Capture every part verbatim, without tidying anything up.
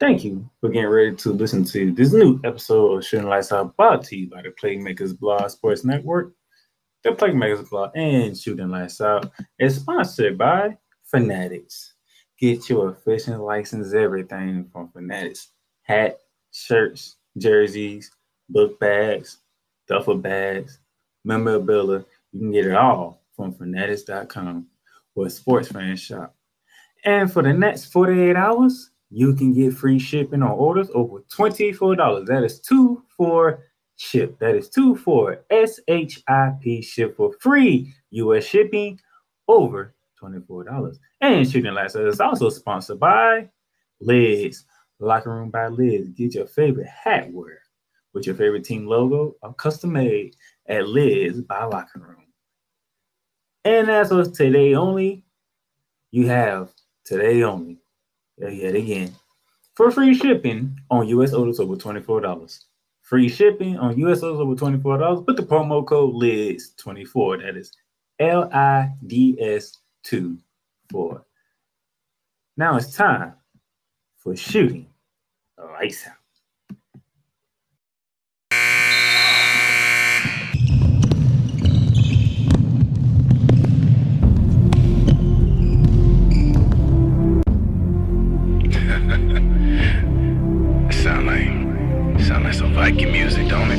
Thank you for getting ready to listen to this new episode of Shooting Lights Out, brought to you by the Playmakers Blog Sports Network. The Playmakers Blog and Shooting Lights Out is sponsored by Fanatics. Get your official license, everything from Fanatics. Hat, shirts, jerseys, book bags, duffel bags, memorabilia. You can get it all from fanatics dot com or Sports Fan Shop. And for the next forty-eight hours, you can get free shipping on orders over twenty-four dollars. That is two four ship. That is two four S H I P ship for free U S shipping over twenty-four dollars. And Shooting Lights Out is also sponsored by Lids. Locker Room by Lids. Get your favorite hat wear with your favorite team logo or custom made at Lids by Locker Room. And as of today only, you have today only, yet again, for free shipping on U S orders over twenty-four dollars. Free shipping on U S orders over twenty-four dollars. Put the promo code L I D S twenty-four. That is L I D S twenty-four. Now it's time for Shooting Lights Out. Viking music, don't it?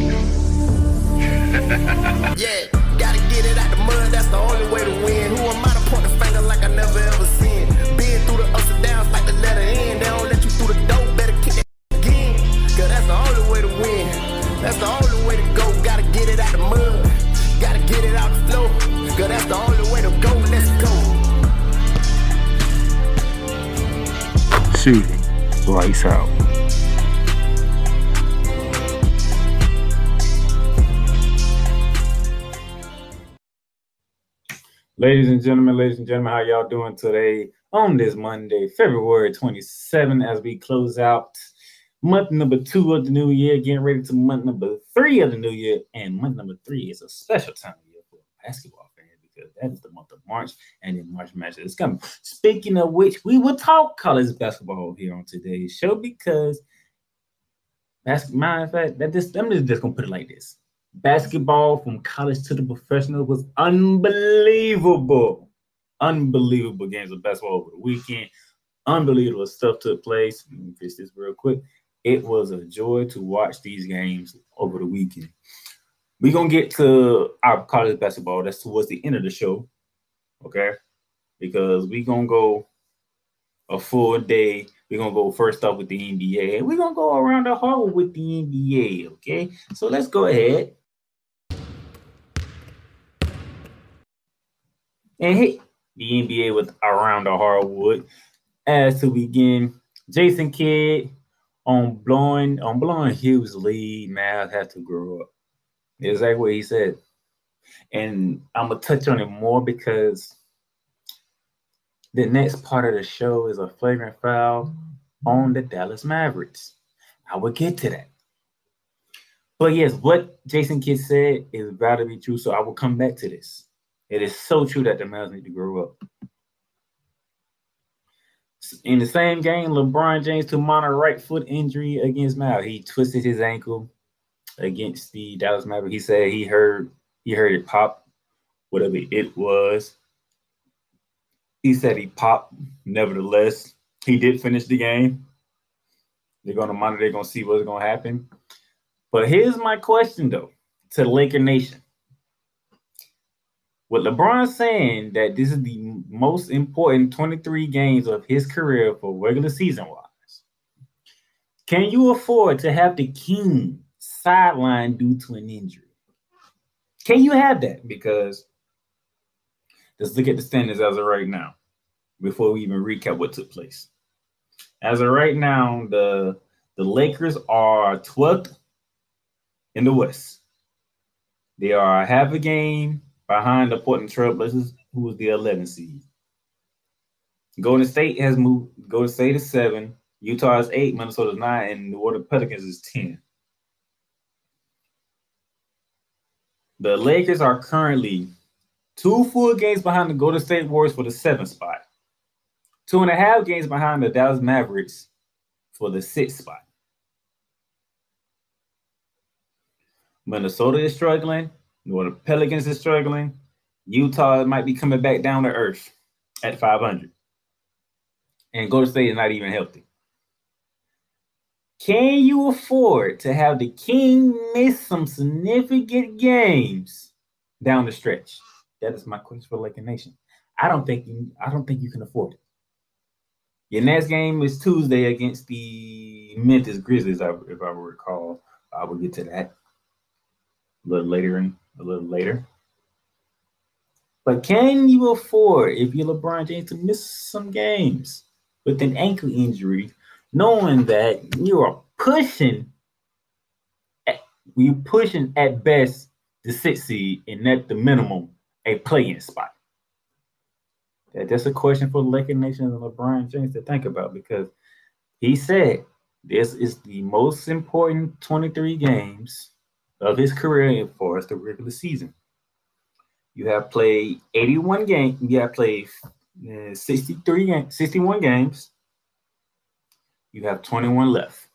Yeah, gotta get it out the mud, that's the only way to win. Who am I to point the finger like I never ever seen? Been through the ups and downs like the letter N. They don't let you through the door, better kick that again. Cause that's the only way to win. That's the only way to go, gotta get it out the mud. Gotta get it out the flow. Cause that's the only way to go, let's go. Shooting Lights Out. Ladies and gentlemen, ladies and gentlemen, how y'all doing today on this Monday, February twenty-seventh, as we close out month number two of the new year, getting ready to month number three of the new year, and month number three is a special time of year for basketball fans because that is the month of March, and then March Madness is coming. Speaking of which, we will talk college basketball here on today's show because, as a matter of fact, that this, I'm just going to put it like this. Basketball from college to the professional was unbelievable. Unbelievable games of basketball over the weekend. Unbelievable stuff took place. Let me fix this real quick. It was a joy to watch these games over the weekend. We're going to get to our college basketball. That's towards the end of the show, okay? Because we're going to go a full day. We're going to go first off with the N B A. And we're going to go around the hall with the N B A, okay? So let's go ahead and hit the N B A with around the hardwood. As to begin, Jason Kidd on blowing on blowing Hughes' lead. Mavs had to grow up. Exactly what he said, and I'm gonna touch on it more because the next part of the show is a flagrant foul on the Dallas Mavericks. I will get to that. But yes, what Jason Kidd said is about to be true. So I will come back to this. It is so true that the Mavs need to grow up. In the same game, LeBron James to minor right foot injury against Mavs. He twisted his ankle against the Dallas Mavericks. He said he heard he heard it pop, whatever it was. He said he popped. Nevertheless, he did finish the game. They're going to monitor. They're going to see what's going to happen. But here's my question, though, to Laker Nation. With LeBron saying that this is the most important twenty-three games of his career for regular season-wise, can you afford to have the king sidelined due to an injury? Can you have that? Because let's look at the standings as of right now, before we even recap what took place. As of right now, the, the Lakers are twelfth in the West. They are half a game behind the Portland Trail Blazers, who was the eleventh seed. Golden State has moved. Golden State is seven. Utah is eight. Minnesota is nine. And the New Orleans Pelicans is ten. The Lakers are currently two full games behind the Golden State Warriors for the seventh spot. Two and a half games behind the Dallas Mavericks for the sixth spot. Minnesota is struggling. The Pelicans is struggling. Utah might be coming back down to earth at five hundred. And Golden State is not even healthy. Can you afford to have the King miss some significant games down the stretch? That is my question for Laker Nation. I don't think you, I don't think you can afford it. Your next game is Tuesday against the Memphis Grizzlies, if I recall. I will get to that a little later. In, a little later. But can you afford, if you're LeBron James, to miss some games with an ankle injury, knowing that you are pushing, at, you're pushing at best the sixth seed and at the minimum a play-in spot? That's a question for the Laker Nation and LeBron James to think about, because he said this is the most important twenty-three games of his career as far as the regular season. You have played eighty-one games. You have played uh, sixty-three, sixty-one games. You have twenty-one left.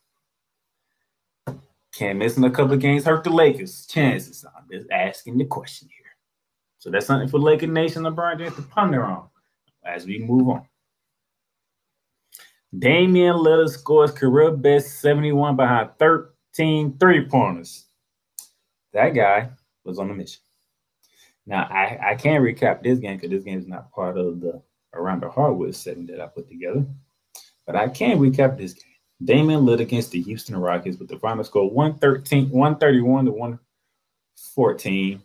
Can missing a couple of games hurt the Lakers' chances? I'm just asking the question here. So that's something for Laker Nation and LeBron James to ponder on as we move on. Damian Lillard scores career best seventy-one behind thirteen three-pointers. That guy was on a mission. Now, I, I can't recap this game because this game is not part of the Around the Hardwood setting that I put together. But I can recap this game. Damian Lillard against the Houston Rockets with the final score one thirteen, one thirty-one to one fourteen.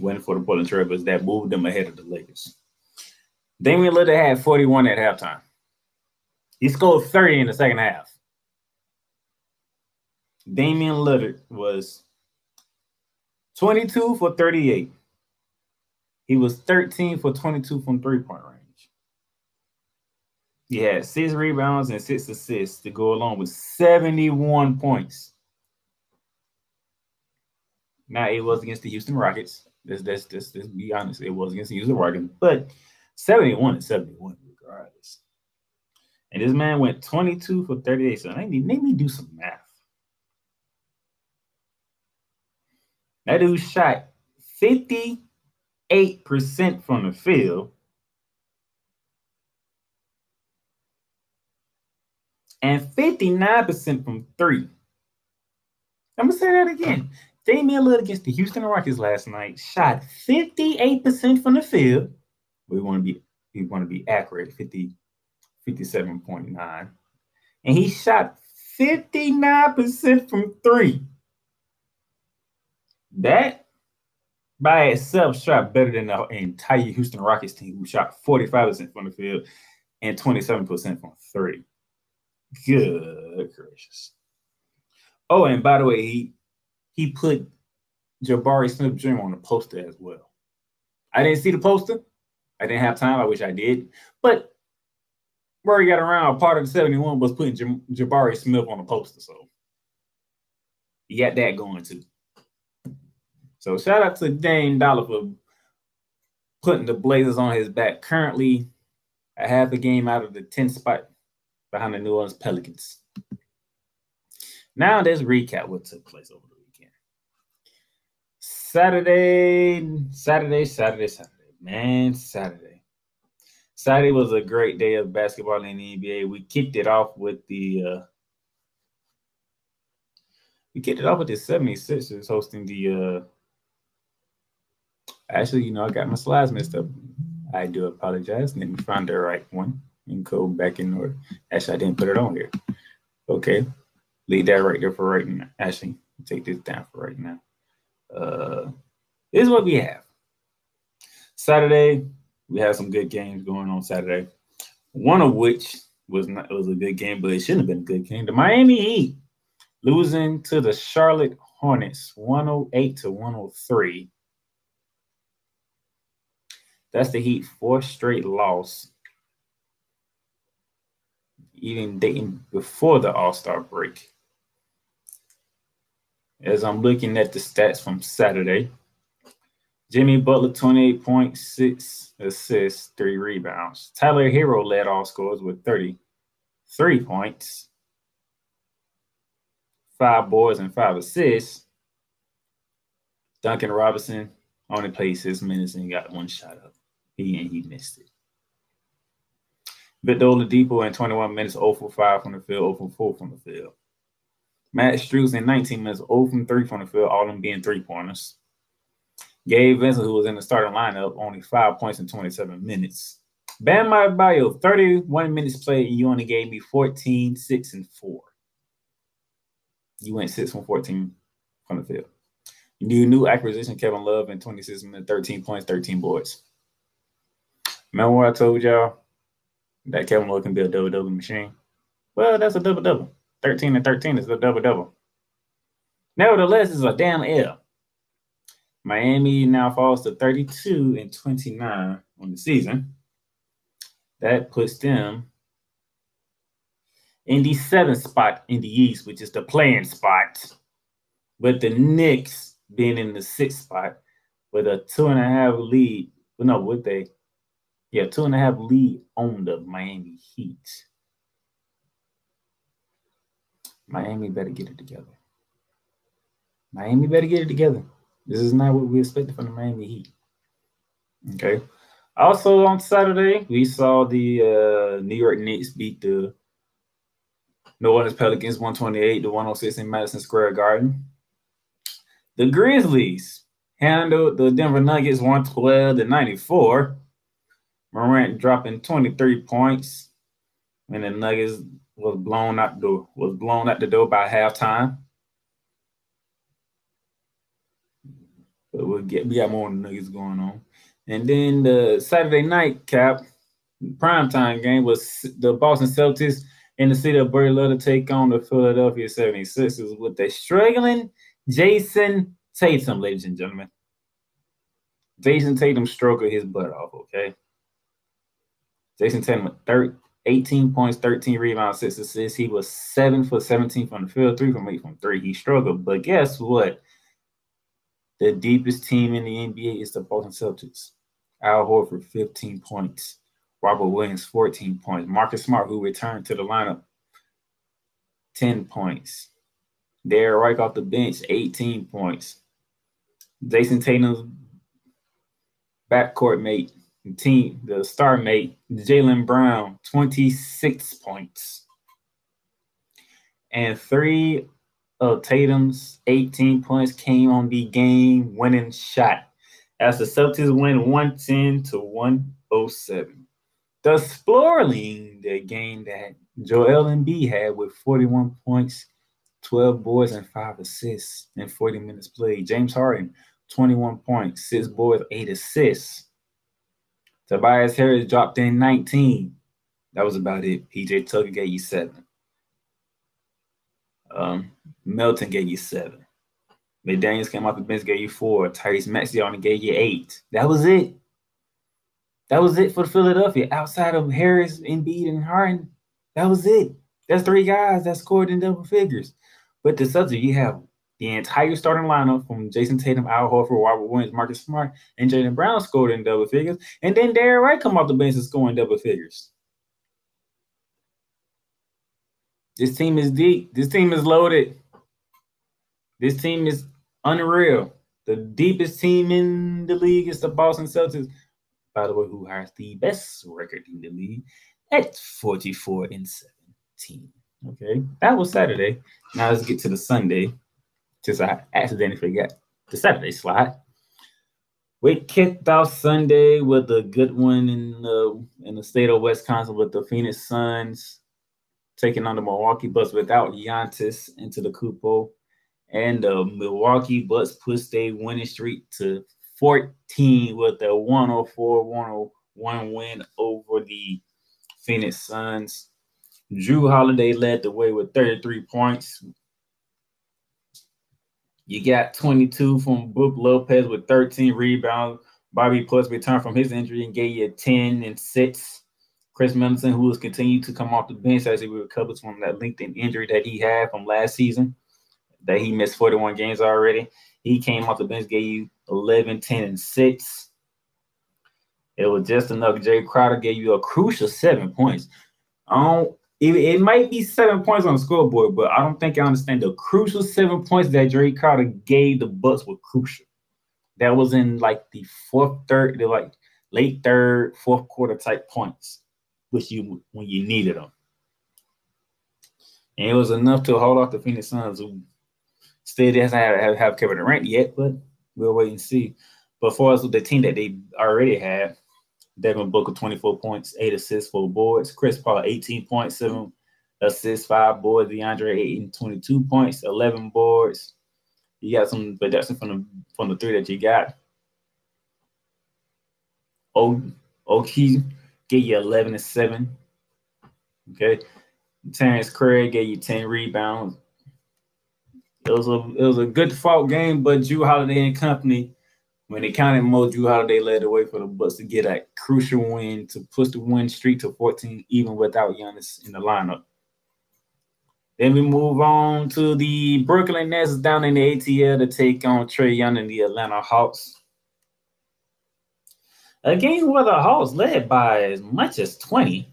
Win for the Portland Trail Blazers that moved them ahead of the Lakers. Damian Lillard had forty-one at halftime. He scored thirty in the second half. Damian Lillard was twenty-two for thirty-eight. He was thirteen for twenty-two from three-point range. He had six rebounds and six assists to go along with seventy-one points. Now, it was against the Houston Rockets. Let's, let's, let's, let's be honest. It was against the Houston Rockets, but seventy-one and seventy-one regardless. And this man went twenty-two for thirty-eight. So they need, need me do some math. That dude shot fifty-eight percent from the field and fifty-nine percent from three. I'm going to say that again. Damian Lillard against the Houston Rockets last night shot fifty-eight percent from the field. We want to be we want to be accurate, fifty, fifty-seven point nine. And he shot fifty-nine percent from three. That by itself shot better than the entire Houston Rockets team, who shot forty-five percent from the field and twenty-seven percent from three. Good gracious. Oh, and by the way, he He put Jabari Smith Junior on the poster as well. I didn't see the poster. I didn't have time. I wish I did. But word got around, part of the seventy-one was putting J- Jabari Smith on the poster. So he got that going too. So shout out to Dame Dollar for putting the Blazers on his back. Currently, I have the game out of the tenth spot behind the New Orleans Pelicans. Now let's recap what took place over the Saturday, Saturday, Saturday, Saturday, man, Saturday. Saturday was a great day of basketball in the N B A. We kicked it off with the uh, we kicked it off with the seventy-sixers hosting the. Uh, actually, you know, I got my slides messed up. I do apologize. Let me find the right one and go back in order. Actually, I didn't put it on here. Okay, leave that right there for right now. Actually, take this down for right now. Uh, this is what we have. Saturday, we have some good games going on Saturday. One of which was not it was a good game, but it shouldn't have been a good game. The Miami Heat losing to the Charlotte Hornets, one oh eight to one oh three. That's the Heat fourth straight loss, even dating before the All-Star break. As I'm looking at the stats from Saturday, Jimmy Butler, twenty-eight point six assists, three rebounds. Tyler Hero led all scorers with thirty-three points. five boards and five assists. Duncan Robinson only played six minutes and got one shot up. He and he missed it. Victor Oladipo in twenty-one minutes, zero for five from the field, zero for four from the field. Matt Strus in nineteen minutes, zero from three from the field, all of them being three-pointers. Gabe Vincent, who was in the starting lineup, only five points in twenty-seven minutes. Bam Adebayo, thirty-one minutes played, and you only gave me fourteen, six, and four. You went six from fourteen from the field. New new acquisition, Kevin Love, in twenty-six minutes, thirteen points, thirteen boards. Remember what I told y'all? That Kevin Love can be a double-double machine. Well, that's a double-double. thirteen and thirteen is a double-double. Nevertheless, it's a damn L. Miami now falls to thirty-two and twenty-nine on the season. That puts them in the seventh spot in the East, which is the playing spot, with the Knicks being in the sixth spot with a two-and-a-half lead. Well, no, would they? Yeah, two-and-a-half lead on the Miami Heat. Miami better get it together. Miami better get it together. This is not what we expected from the Miami Heat. Okay. Also on Saturday, we saw the uh, New York Knicks beat the New Orleans Pelicans one twenty-eight to one oh six in Madison Square Garden. The Grizzlies handled the Denver Nuggets one twelve to ninety-four. Morant dropping twenty-three points, and the Nuggets was blown out the door, was blown out the door by halftime. But we'll get, we got more Nuggets going on. And then the Saturday night cap, primetime game, was the Boston Celtics in the city of Bird Love to take on the Philadelphia seventy-sixers with the struggling Jason Tatum, ladies and gentlemen. Jason Tatum struggled his butt off, okay? Jason Tatum with eighteen points, thirteen rebounds, six assists. He was seven for seventeen from the field, three from eight from three. He struggled, but guess what? The deepest team in the N B A is the Boston Celtics. Al Horford, fifteen points. Robert Williams, fourteen points. Marcus Smart, who returned to the lineup, ten points. Derrick White off the bench, eighteen points. Jason Tatum's backcourt mate, the team, the star mate, Jaylen Brown, twenty-six points. And three of Tatum's eighteen points came on the game-winning shot as the Celtics win one ten to one oh seven, thus spoiling the game that Joel Embiid had with forty-one points, twelve boards, and five assists in forty minutes played. James Harden, twenty-one points, six boards, eight assists. Tobias Harris dropped in nineteen. That was about it. P J Tucker gave you seven. Um, Melton gave you seven. McDaniels came off the bench, gave you four. Tyrese Maxey only gave you eight. That was it. That was it for Philadelphia. Outside of Harris, Embiid, and Harden, that was it. That's three guys that scored in double figures. But the subject, you have the entire starting lineup from Jason Tatum, Al Horford, Robert Williams, Marcus Smart, and Jaylen Brown scored in double figures. And then Derrick White come off the bench and score in double figures. This team is deep. This team is loaded. This team is unreal. The deepest team in the league is the Boston Celtics. By the way, who has the best record in the league at forty-four and seventeen. Okay, that was Saturday. Now let's get to the Sunday. Since I accidentally forgot the Saturday slide. We kicked off Sunday with a good one in the in the state of Wisconsin with the Phoenix Suns taking on the Milwaukee Bucks without Giannis into the cupo. And the Milwaukee Bucks pushed their winning streak to fourteen with a one oh four one oh one win over the Phoenix Suns. Jrue Holiday led the way with thirty-three points. You got twenty-two from Brook Lopez with thirteen rebounds. Bobby Portis returned from his injury and gave you ten and six. Chris Middleton, who has continued to come off the bench as he recovers from that LinkedIn injury that he had from last season, that he missed forty-one games already. He came off the bench, gave you eleven, ten, and six. It was just enough. Jay Crowder gave you a crucial seven points. I don't, It, it might be seven points on the scoreboard, but I don't think I understand the crucial seven points that Jrue Carter gave the Bucks were crucial. That was in like the fourth, third, the like late third, fourth quarter type points, which you when you needed them, and it was enough to hold off the Phoenix Suns, who still doesn't have, have Kevin Durant yet, but we'll wait and see. But for us, with the team that they already have. Devin Booker, twenty-four points, eight assists, four boards. Chris Paul, eighteen points, seven assists, five boards. DeAndre Ayton, twenty-two points, eleven boards. You got some production from the from the three that you got. O O'Keefe gave you eleven and seven. Okay, Terrence Craig gave you ten rebounds. It was a it was a good fault game, but Jrue Holiday and company. When they counted more, Jrue Holiday led the way for the Bucks to get a crucial win to push the win streak to fourteen, even without Giannis in the lineup. Then we move on to the Brooklyn Nets down in the A T L to take on Trae Young and the Atlanta Hawks. A game where the Hawks led by as much as twenty.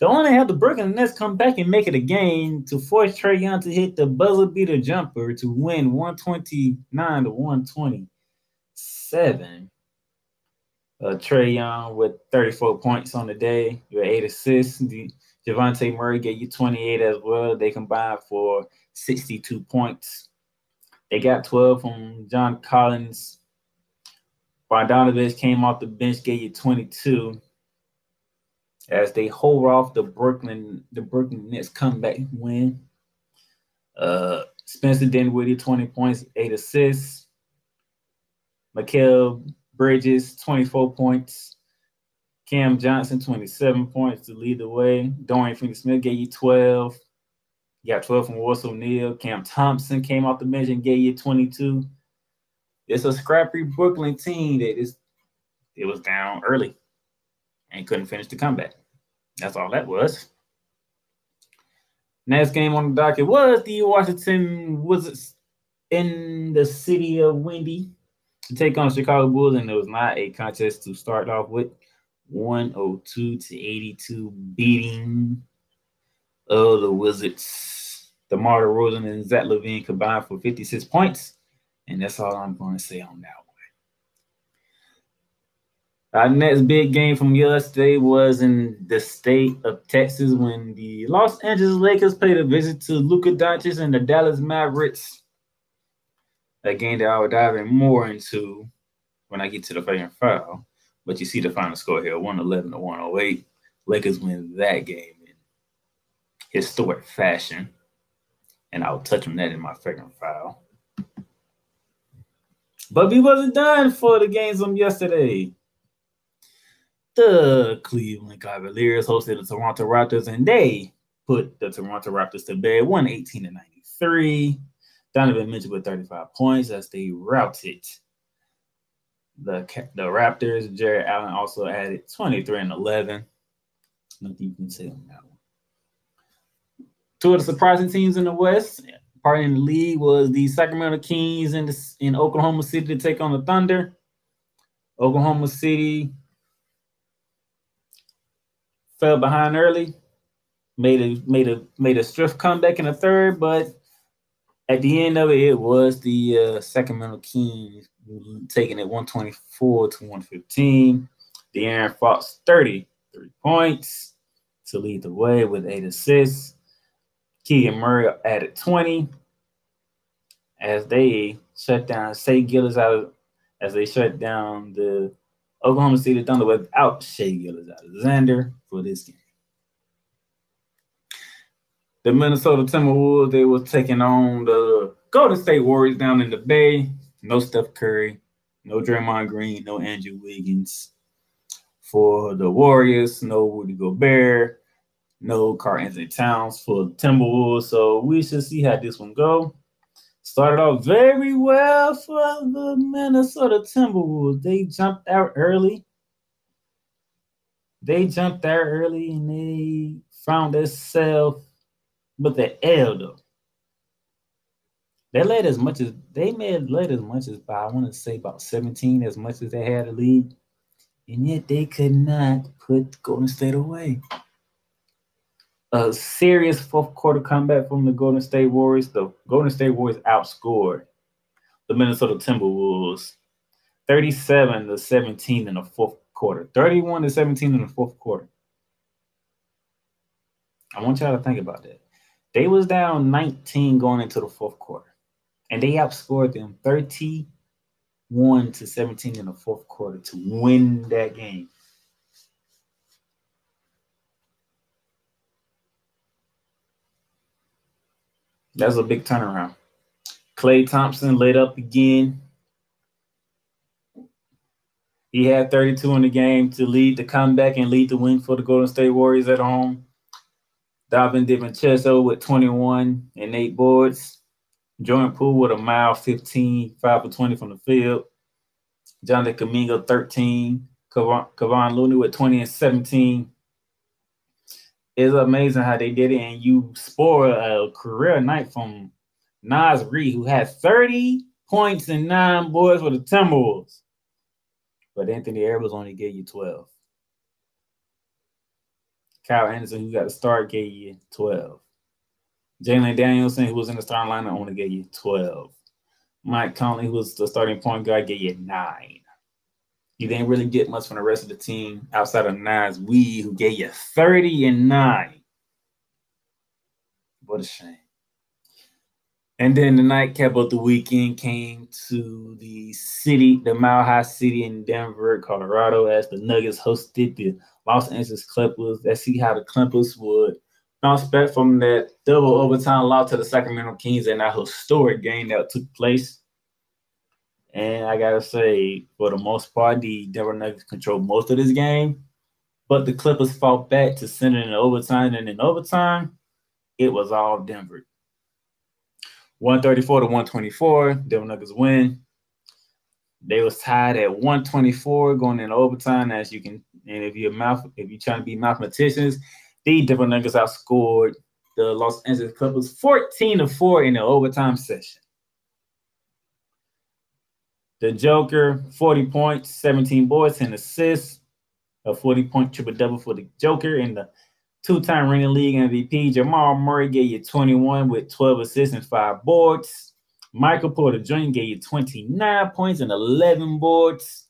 They only had the Brooklyn Nets come back and make it a game to force Trae Young to hit the buzzer beater jumper to win one twenty-nine to one twenty. Seven. Uh, Trae Young with thirty-four points on the day, with eight assists. The, Dejounte Murray gave you twenty-eight as well. They combined for sixty-two points. They got twelve from John Collins. Bogdanovich came off the bench, gave you twenty-two. As they hold off the Brooklyn, the Brooklyn Nets comeback win. Uh, Spencer Dinwiddie, twenty points, eight assists. Mikal Bridges, twenty-four points. Cam Johnson, twenty-seven points to lead the way. Dorian Finney-Smith gave you twelve. You got twelve from Russell Neal. Cam Thompson came off the bench and gave you twenty-two. It's a scrappy Brooklyn team that is it was down early and couldn't finish the comeback. That's all that was. Next game on the docket was the Washington Wizards in the city of Windy. To take on the Chicago Bulls, and it was not a contest to start off with. one oh two to eighty-two beating of the Wizards. DeMar DeRozan and Zach LaVine combined for fifty-six points, and that's all I'm going to say on that one. Our next big game from yesterday was in the state of Texas when the Los Angeles Lakers paid a visit to Luka Doncic and the Dallas Mavericks. A game that I will dive in more into when I get to the final foul. But you see the final score here, one eleven to one oh eight. Lakers win that game in historic fashion. And I'll touch on that in my second foul. But we wasn't done for the games from yesterday. The Cleveland Cavaliers hosted the Toronto Raptors, and they put the Toronto Raptors to bed, one eighteen to ninety-three. Donovan Mitchell with thirty-five points as they routed the the Raptors. Jared Allen also added twenty-three and eleven. Nothing you can say on that one. Two of the surprising teams in the West, part in the league, was the Sacramento Kings in, the, in Oklahoma City to take on the Thunder. Oklahoma City fell behind early, made a made a made a stiff comeback in the third, but at the end of it, it was the uh, Sacramento Kings taking it one twenty-four to one fifteen. De'Aaron Fox, thirty-three points to lead the way with eight assists. Keegan Murray added twenty as they shut down Shai Gilgeous out of, as they shut down the Oklahoma City Thunder without Shai Gilgeous-Alexander for this game. The Minnesota Timberwolves, they were taking on the Golden State Warriors down in the Bay. No Steph Curry, no Draymond Green, no Andrew Wiggins. For the Warriors, no Rudy Gobert, no Karl-Anthony Towns for the Timberwolves. So we should see how this one go. Started off very well for the Minnesota Timberwolves. They jumped out early. They jumped out early and they found themselves. But the L though, they led as much as they may have led as much as by I want to say about seventeen, as much as they had a lead, and yet they could not put Golden State away. a serious fourth quarter comeback from the Golden State Warriors. The Golden State Warriors outscored the Minnesota Timberwolves thirty-seven to seventeen in the fourth quarter. thirty-one to seventeen in the fourth quarter. I want y'all to think about that. They was down nineteen going into the fourth quarter, and they outscored them thirty-one to seventeen in the fourth quarter to win that game. That's a big turnaround. Klay Thompson lit up again. He had thirty-two in the game to lead the comeback and lead the win for the Golden State Warriors at home. Davin DiVincenzo with twenty-one and eight boards. Jordan Poole with a mile fifteen, five for twenty from the field. Jonathan Kuminga, thirteen. Kevon Looney with twenty and seventeen. It's amazing how they did it, and you spoil a career night from Naz Reid, who had thirty points and nine boards for the Timberwolves. But Anthony Edwards only gave you twelve. Kyle Anderson, who got to start, gave you twelve. Jalen Danielson, who was in the starting lineup, only gave you twelve. Mike Conley, who was the starting point guard, gave you nine. You didn't really get much from the rest of the team outside of Naz Reid, who gave you thirty and nine. What a shame. And then the nightcap of the weekend came to the city, the Mile High City in Denver, Colorado, as the Nuggets hosted the Los Angeles Clippers. Let's see how the Clippers would bounce back from that double overtime loss to the Sacramento Kings in that historic game that took place. And I gotta say, for the most part, the Denver Nuggets controlled most of this game, but the Clippers fought back to send it in overtime, and in overtime, it was all Denver. one thirty-four to one twenty-four, Denver Nuggets win. They was tied at one twenty-four going into overtime, as you can. And if you're mouth, if you're trying to be mathematicians, the Denver Nuggets outscored the Los Angeles Clippers fourteen to four in the overtime session. The Joker, forty points, seventeen boards, and assists. A forty-point triple-double for the Joker in the two-time reigning league M V P. Jamal Murray gave you twenty-one with twelve assists and five boards. Michael Porter Junior gave you twenty-nine points and eleven boards.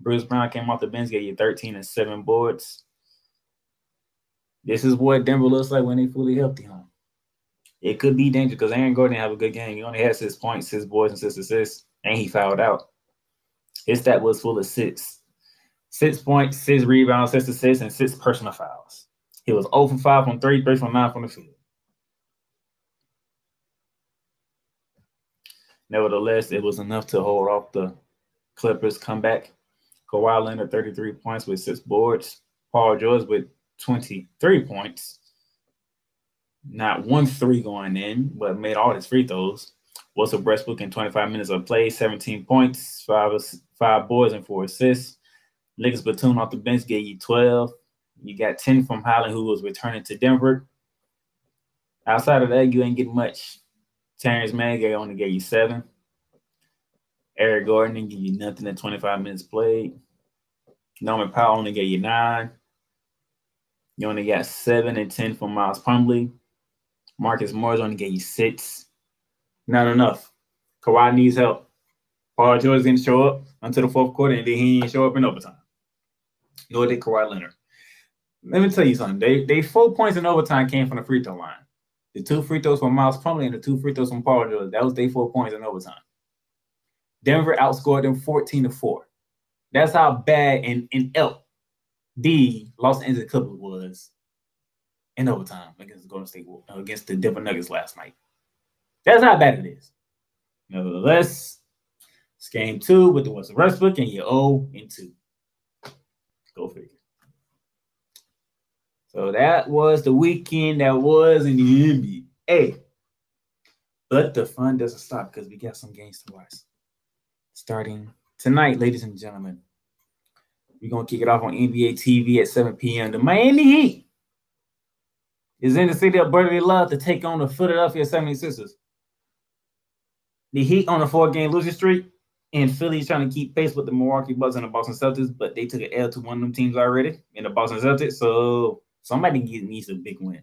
Bruce Brown came off the bench, gave you thirteen and seven boards. This is what Denver looks like when they fully healthy, huh? It could be dangerous because Aaron Gordon didn't have a good game. He only had six points, six boards, and six assists, and he fouled out. His stat was full of six. Six points, six rebounds, six assists, and six personal fouls. He was zero for five from three, three from nine from the field. Nevertheless, it was enough to hold off the Clippers comeback. Kawhi Leonard, thirty-three points with six boards. Paul George with twenty-three points. Not one three going in, but made all his free throws. Russell Westbrook in twenty-five minutes of play, seventeen points, five, five boards, and four assists. Nicholas Batum off the bench gave you twelve. You got ten from Holland, who was returning to Denver. Outside of that, you ain't getting much. Terrence Mann only gave you seven. Eric Gordon didn't give you nothing in twenty-five minutes played. Norman Powell only gave you nine. You only got seven and ten from Miles Plumlee. Marcus Morris only gave you six. Not enough. Kawhi needs help. Paul George didn't show up until the fourth quarter, and then he didn't show up in overtime. Nor did Kawhi Leonard. Let me tell you something. They, they four points in overtime came from the free throw line. The two free throws from Miles Plumlee and the two free throws from Paul George. That was their four points in overtime. Denver outscored them fourteen to four. That's how bad and, and ill the Los Angeles Clippers was in overtime against the Golden State Warriors, against the Denver Nuggets last night. That's how bad it is. Nevertheless, it's game two with the Russell Westbrook, and you're oh and two. Go figure. So that was the weekend that was in the N B A. But the fun doesn't stop because we got some games to watch. Starting tonight, ladies and gentlemen, we're going to kick it off on N B A T V at seven p.m. The Miami Heat is in the city of brotherly love to take on the Philadelphia seventy-sixers. The Heat on a four-game losing streak, and Philly's trying to keep pace with the Milwaukee Bucks and the Boston Celtics, but they took an L to one of them teams already in the Boston Celtics, so Somebody get, needs a big win.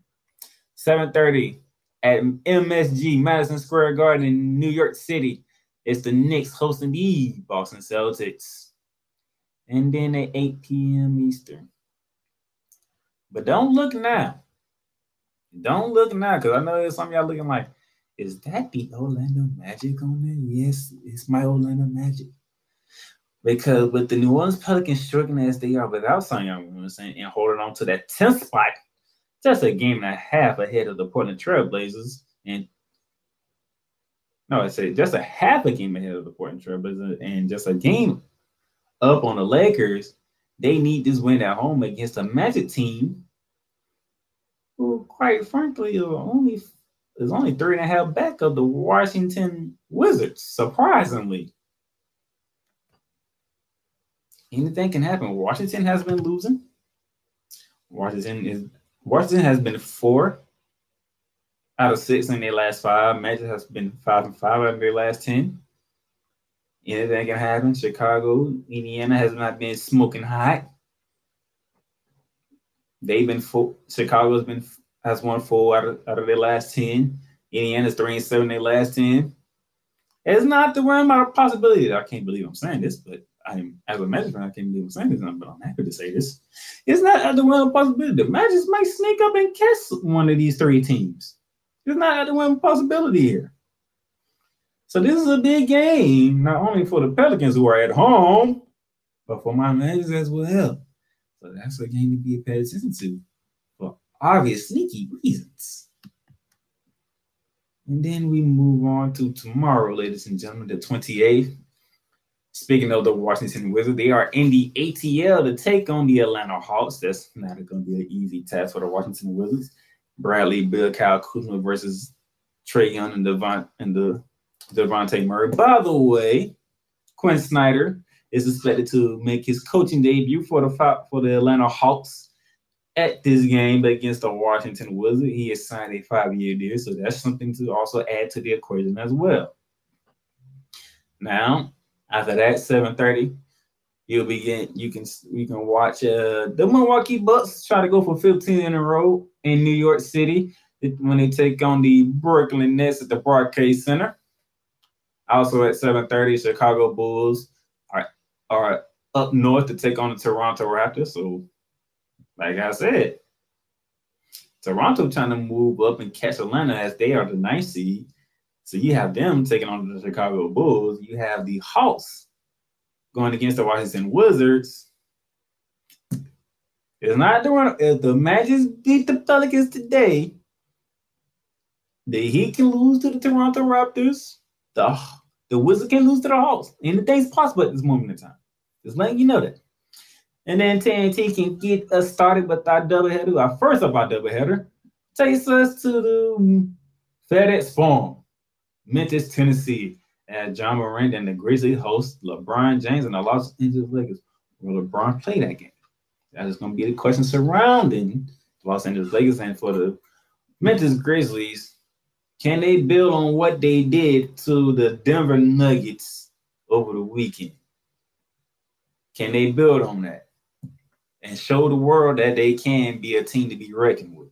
seven thirty at M S G, Madison Square Garden in New York City. It's the Knicks hosting the Boston Celtics. And then at eight p.m. Eastern. But don't look now. Don't look now, because I know there's some of y'all looking like, is that the Orlando Magic on there? Yes, it's my Orlando Magic. Because with the New Orleans Pelicans struggling as they are without Son Young, you know what I'm saying, and holding on to that tenth spot, just a game and a half ahead of the Portland Trail Blazers. And no, I said just a half a game ahead of the Portland Trail Blazers and just a game up on the Lakers. They need this win at home against a Magic team who, quite frankly, is only is only three and a half back of the Washington Wizards, surprisingly. Anything can happen. Washington has been losing. Washington is Washington has been four out of six in their last five. Magic has been five and five out of their last ten. Anything can happen. Chicago, Indiana has not been smoking hot. They've been four. Chicago's been has won four out of, out of their last ten. Indiana's three and seven in their last ten. It's not the realm of possibility. I can't believe I'm saying this, but I'm as a Magic fan, I can't believe I'm saying this, but I'm happy to say this. It's not out of the realm of possibility. The Magic might sneak up and catch one of these three teams. It's not out of the realm of possibility here. So this is a big game, not only for the Pelicans who are at home, but for my Magic as well. So that's a game to be paid attention to for obvious sneaky reasons. And then we move on to tomorrow, ladies and gentlemen, the twenty-eighth. Speaking of the Washington Wizards, they are in the A T L to take on the Atlanta Hawks. That's not going to be an easy task for the Washington Wizards. Bradley Beal, Kyle Kuzma versus Trae Young and Devon and the Dejounte Murray. By the way, Quinn Snyder is expected to make his coaching debut for the for the Atlanta Hawks at this game against the Washington Wizards. He has signed a five-year deal, so that's something to also add to the equation as well. Now, after that, seven thirty, you'll be getting, you can you can watch uh, the Milwaukee Bucks try to go for fifteen in a row in New York City when they take on the Brooklyn Nets at the Barclays Center. Also at seven thirty, Chicago Bulls are, are up north to take on the Toronto Raptors. So, like I said, Toronto trying to move up and catch Atlanta as they are the ninth seed. So you have them taking on the Chicago Bulls. You have the Hawks going against the Washington Wizards. It's not the if the Magic beat the Pelicans today, the Heat can lose to the Toronto Raptors. The, the Wizards can lose to the Hawks. Anything's possible at this moment in time. Just letting you know that. And then T N T can get us started with our doubleheader, our first of our doubleheader. Takes us to the FedEx Forum, Memphis, Tennessee, as John Morant and the Grizzlies host LeBron James and the Los Angeles Lakers. Will LeBron play that game? That is going to be the question surrounding the Los Angeles Lakers and for the Memphis Grizzlies. Can they build on what they did to the Denver Nuggets over the weekend? Can they build on that and show the world that they can be a team to be reckoned with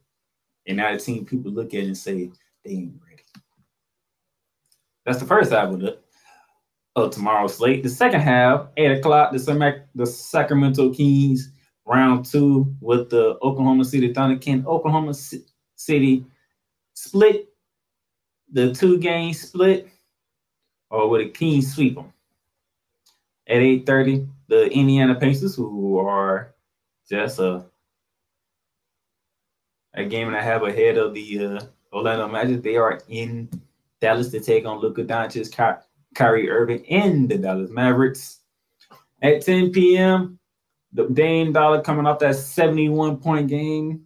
and not a team people look at and say they ain't ready? That's the first half of, the, of tomorrow's slate. The second half, eight o'clock, the, the Sacramento Kings, round two with the Oklahoma City Thunder. Can Oklahoma C- City split the two-game split, or will the Kings sweep them? At eight thirty, the Indiana Pacers, who are just a, a game and a half ahead of the uh, Orlando Magic, they are in Dallas to take on Luka Doncic, Ky- Kyrie Irving, and the Dallas Mavericks. At ten p.m., the Dame Dollar coming off that seventy-one-point game.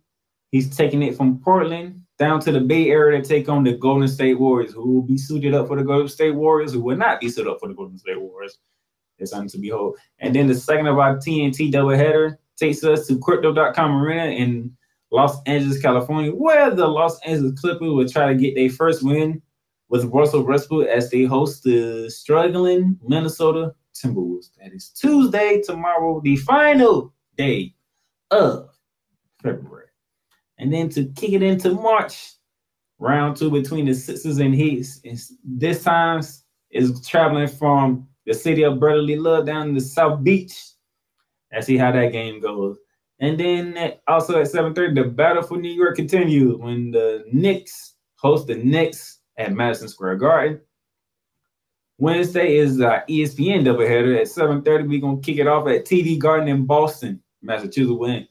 He's taking it from Portland down to the Bay Area to take on the Golden State Warriors, who will be suited up for the Golden State Warriors, who will not be suited up for the Golden State Warriors. It's something to behold. And then the second of our T N T doubleheader takes us to Crypto dot com Arena in Los Angeles, California, where the Los Angeles Clippers will try to get their first win with Russell Westbrook as they host the struggling Minnesota Timberwolves. That is Tuesday, tomorrow, the final day of February. And then to kick it into March, round two between the Sixers and Heat. This time is traveling from the city of brotherly love down to South Beach. Let's see how that game goes. And then at, also at seven thirty, the battle for New York continues when the Knicks host the Knicks at Madison Square Garden. Wednesday is our E S P N doubleheader. At seven thirty, we're going to kick it off at T D Garden in Boston, Massachusetts, when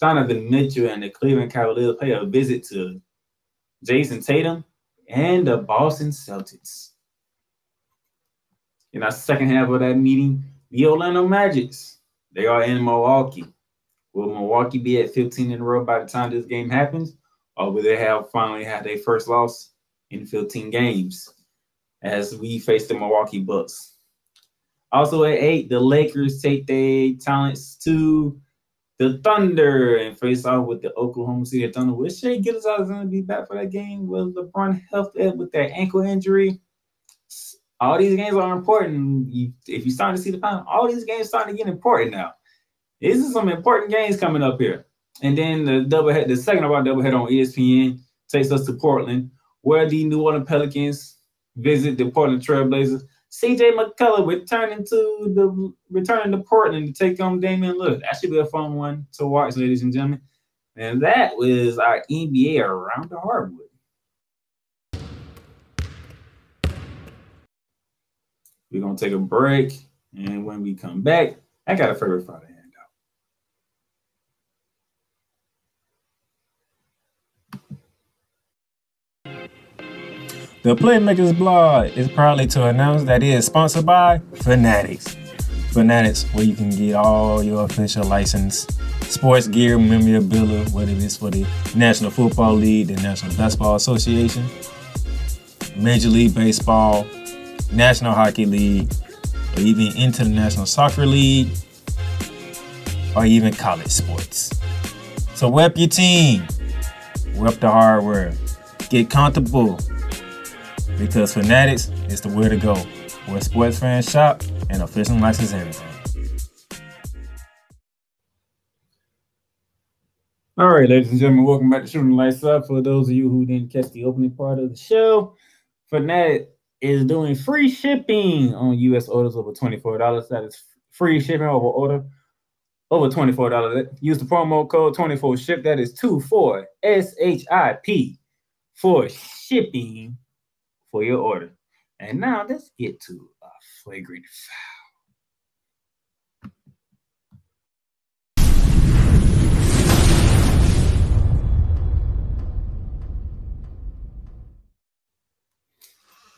Donovan Mitchell and the Cleveland Cavaliers pay a visit to Jason Tatum and the Boston Celtics. In our second half of that meeting, the Orlando Magic, they are in Milwaukee. Will Milwaukee be at fifteen in a row by the time this game happens? Or will they have finally had their first loss in fifteen games as we face the Milwaukee Bucks? Also at eight, the Lakers take their talents to the Thunder and face off with the Oklahoma City Thunder. Will Shai Gilgeous-Alexander is going to be back for that game? Will LeBron help with that ankle injury? All these games are important. You, if you're starting to see the final, all these games starting to get important now. This is some important games coming up here. And then the doublehead, the second of our doublehead on E S P N takes us to Portland, where the New Orleans Pelicans visit the Portland Trail Blazers. C J McCollum returning to the returning to Portland to take on Damian Lillard. That should be a fun one to watch, ladies and gentlemen. And that was our N B A Around the Hardwood. We're gonna take a break, and when we come back, I got a favorite Friday handout. The Playmakers Blog is proudly to announce that it is sponsored by Fanatics. Fanatics, where you can get all your official licensed sports gear, memorabilia, whether it's for the National Football League, the National Basketball Association, Major League Baseball, National Hockey League, or even International Soccer League, or even college sports. So rep your team, rep the hardware, get comfortable, because Fanatics is the way to go. Where sports fans shop and official license everything. All right, ladies and gentlemen, welcome back to Shooting Lights Out. For those of you who didn't catch the opening part of the show, Fanatics is doing free shipping on U S orders over twenty-four dollars. That is free shipping over order over twenty-four dollars. Use the promo code twenty-four ship. That is two four S H I P for shipping for your order. And now let's get to a flagrant foul.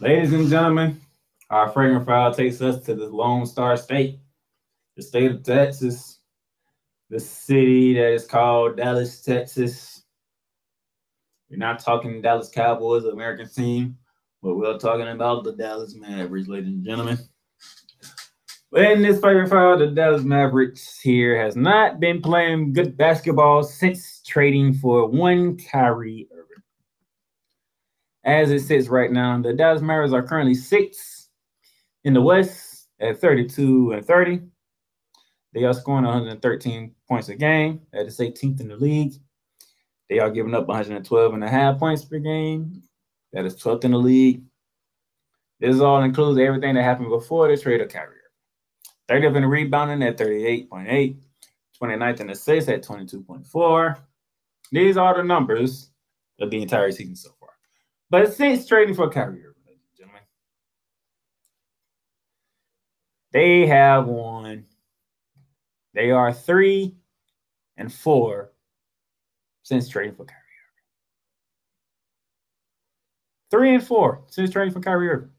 Ladies and gentlemen, our fragrant foul takes us to the Lone Star State, the state of Texas, the city that is called Dallas, Texas. We're not talking Dallas Cowboys, the American team, but we're talking about the Dallas Mavericks, ladies and gentlemen. In this fragrant foul, the Dallas Mavericks here has not been playing good basketball since trading for one Kyrie Irving. As it sits right now, the Dallas Mavericks are currently sixth in the West at thirty-two and thirty. They are scoring one hundred thirteen points a game. That is eighteenth in the league. They are giving up one hundred twelve and a half points per game. That is twelfth in the league. This all includes everything that happened before the trade of Kyrie. thirtieth in the rebounding at thirty-eight point eight. twenty-ninth in the assists at twenty-two point four. These are the numbers of the entire season so far. But since trading for Kyrie Irving, ladies and gentlemen, they have won. They are three and four since trading for Kyrie Irving. Three and four since trading for Kyrie Irving.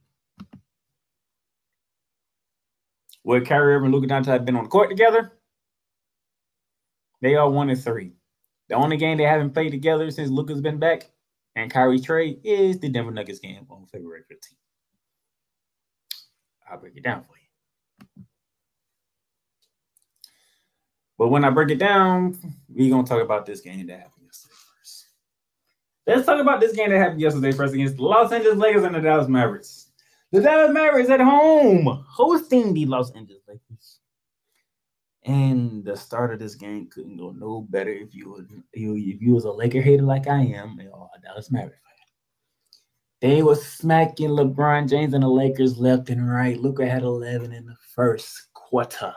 Would Kyrie Irving and Luka Doncic have been on the court together? They are one and three. The only game they haven't played together since Luka's been back and Kyrie trade is the Denver Nuggets game on February fifteenth. I'll break it down for you. But when I break it down, we're going to talk about this game that happened yesterday first. Let's talk about this game that happened yesterday first against the Los Angeles Lakers and the Dallas Mavericks. The Dallas Mavericks at home hosting the Los Angeles Lakers. And the start of this game couldn't go no better if you was, if you was a Laker hater like I am, or a Dallas Mavericks fan. They was smacking LeBron James and the Lakers left and right. Luka had eleven in the first quarter,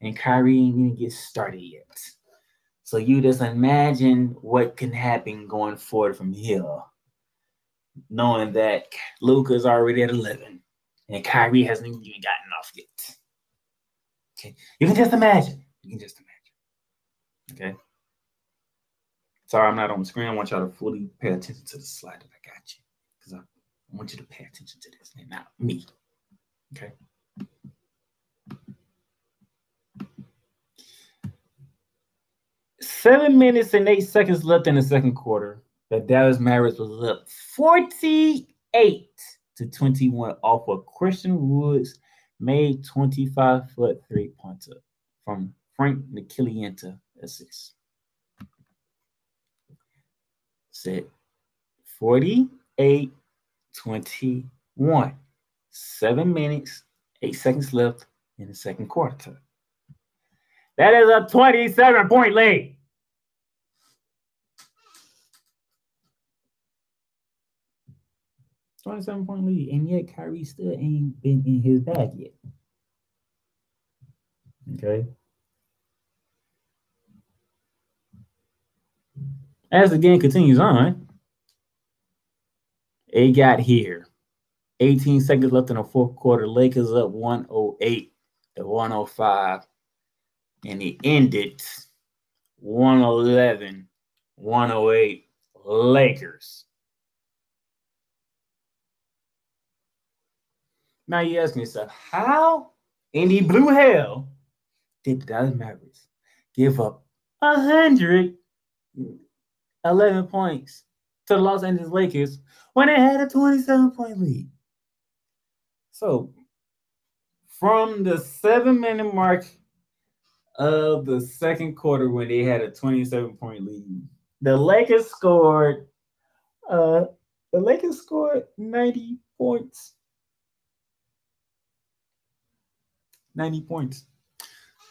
and Kyrie ain't even get started yet. So you just imagine what can happen going forward from here, knowing that Luka's already at eleven and Kyrie hasn't even gotten off yet. Okay, you can just imagine. You can just imagine. Okay. Sorry, I'm not on the screen. I want y'all to fully pay attention to the slide that I got you, because I want you to pay attention to this and not me. Okay. Seven minutes and eight seconds left in the second quarter. The Dallas Mavericks was up forty-eight to twenty-one off of Christian Wood's made twenty-five foot three-pointer from Frank Nikielenta assist. Set forty-eight twenty-one. Seven minutes, eight seconds left in the second quarter. That is a twenty-seven point lead. twenty-seven point lead, and yet Kyrie still ain't been in his bag yet. Okay. As the game continues on, it got here. eighteen seconds left in the fourth quarter. Lakers up one oh eight to one oh five, and it ended one eleven to one oh eight Lakers. Now you ask me yourself, how in the blue hell did the Dallas Mavericks give up one hundred eleven points to the Los Angeles Lakers when they had a twenty-seven point lead? So, from the seven-minute mark of the second quarter when they had a twenty-seven point lead, the Lakers scored, uh, the Lakers scored ninety points. ninety points.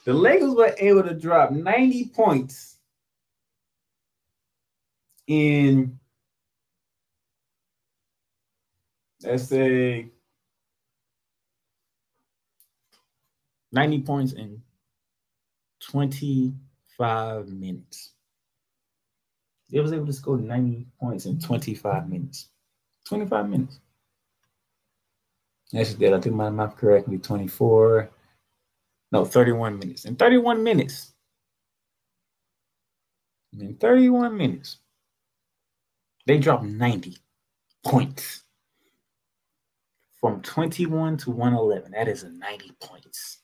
The Lakers were able to drop ninety points in, let's say, ninety points in twenty-five minutes. They was able to score ninety points in twenty-five minutes. twenty-five minutes. Actually, did I do my math correctly? twenty-four. No, thirty-one minutes. In thirty-one minutes. In thirty-one minutes. They dropped ninety points. From twenty-one to one eleven. That is a ninety points.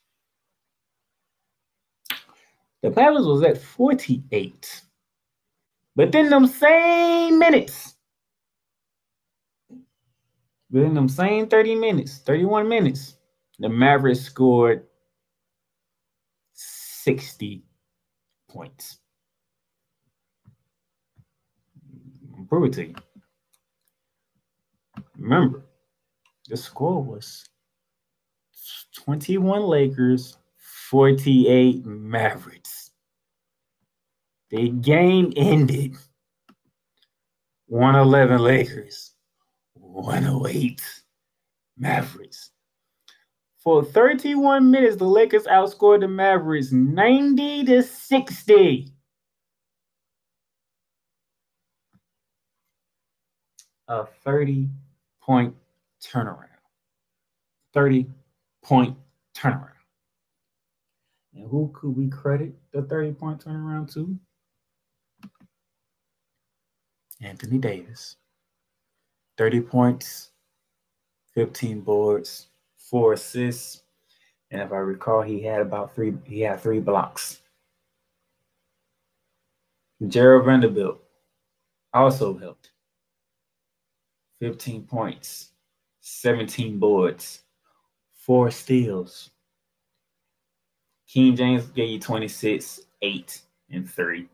The Palace was at forty-eight. But then them same minutes. Within them same thirty minutes. thirty-one minutes. The Mavericks scored sixty points. I'll prove it to you. Remember, the score was twenty-one Lakers, forty-eight Mavericks. The game ended one eleven Lakers, one oh eight Mavericks. For thirty-one minutes, the Lakers outscored the Mavericks ninety to sixty. A thirty-point turnaround. thirty-point turnaround. And who could we credit the thirty-point turnaround to? Anthony Davis. thirty points, fifteen boards, four assists, and if I recall, he had about three, he had three blocks. Gerald Vanderbilt also helped. fifteen points, seventeen boards, four steals. King James gave you twenty-six, eight, and three.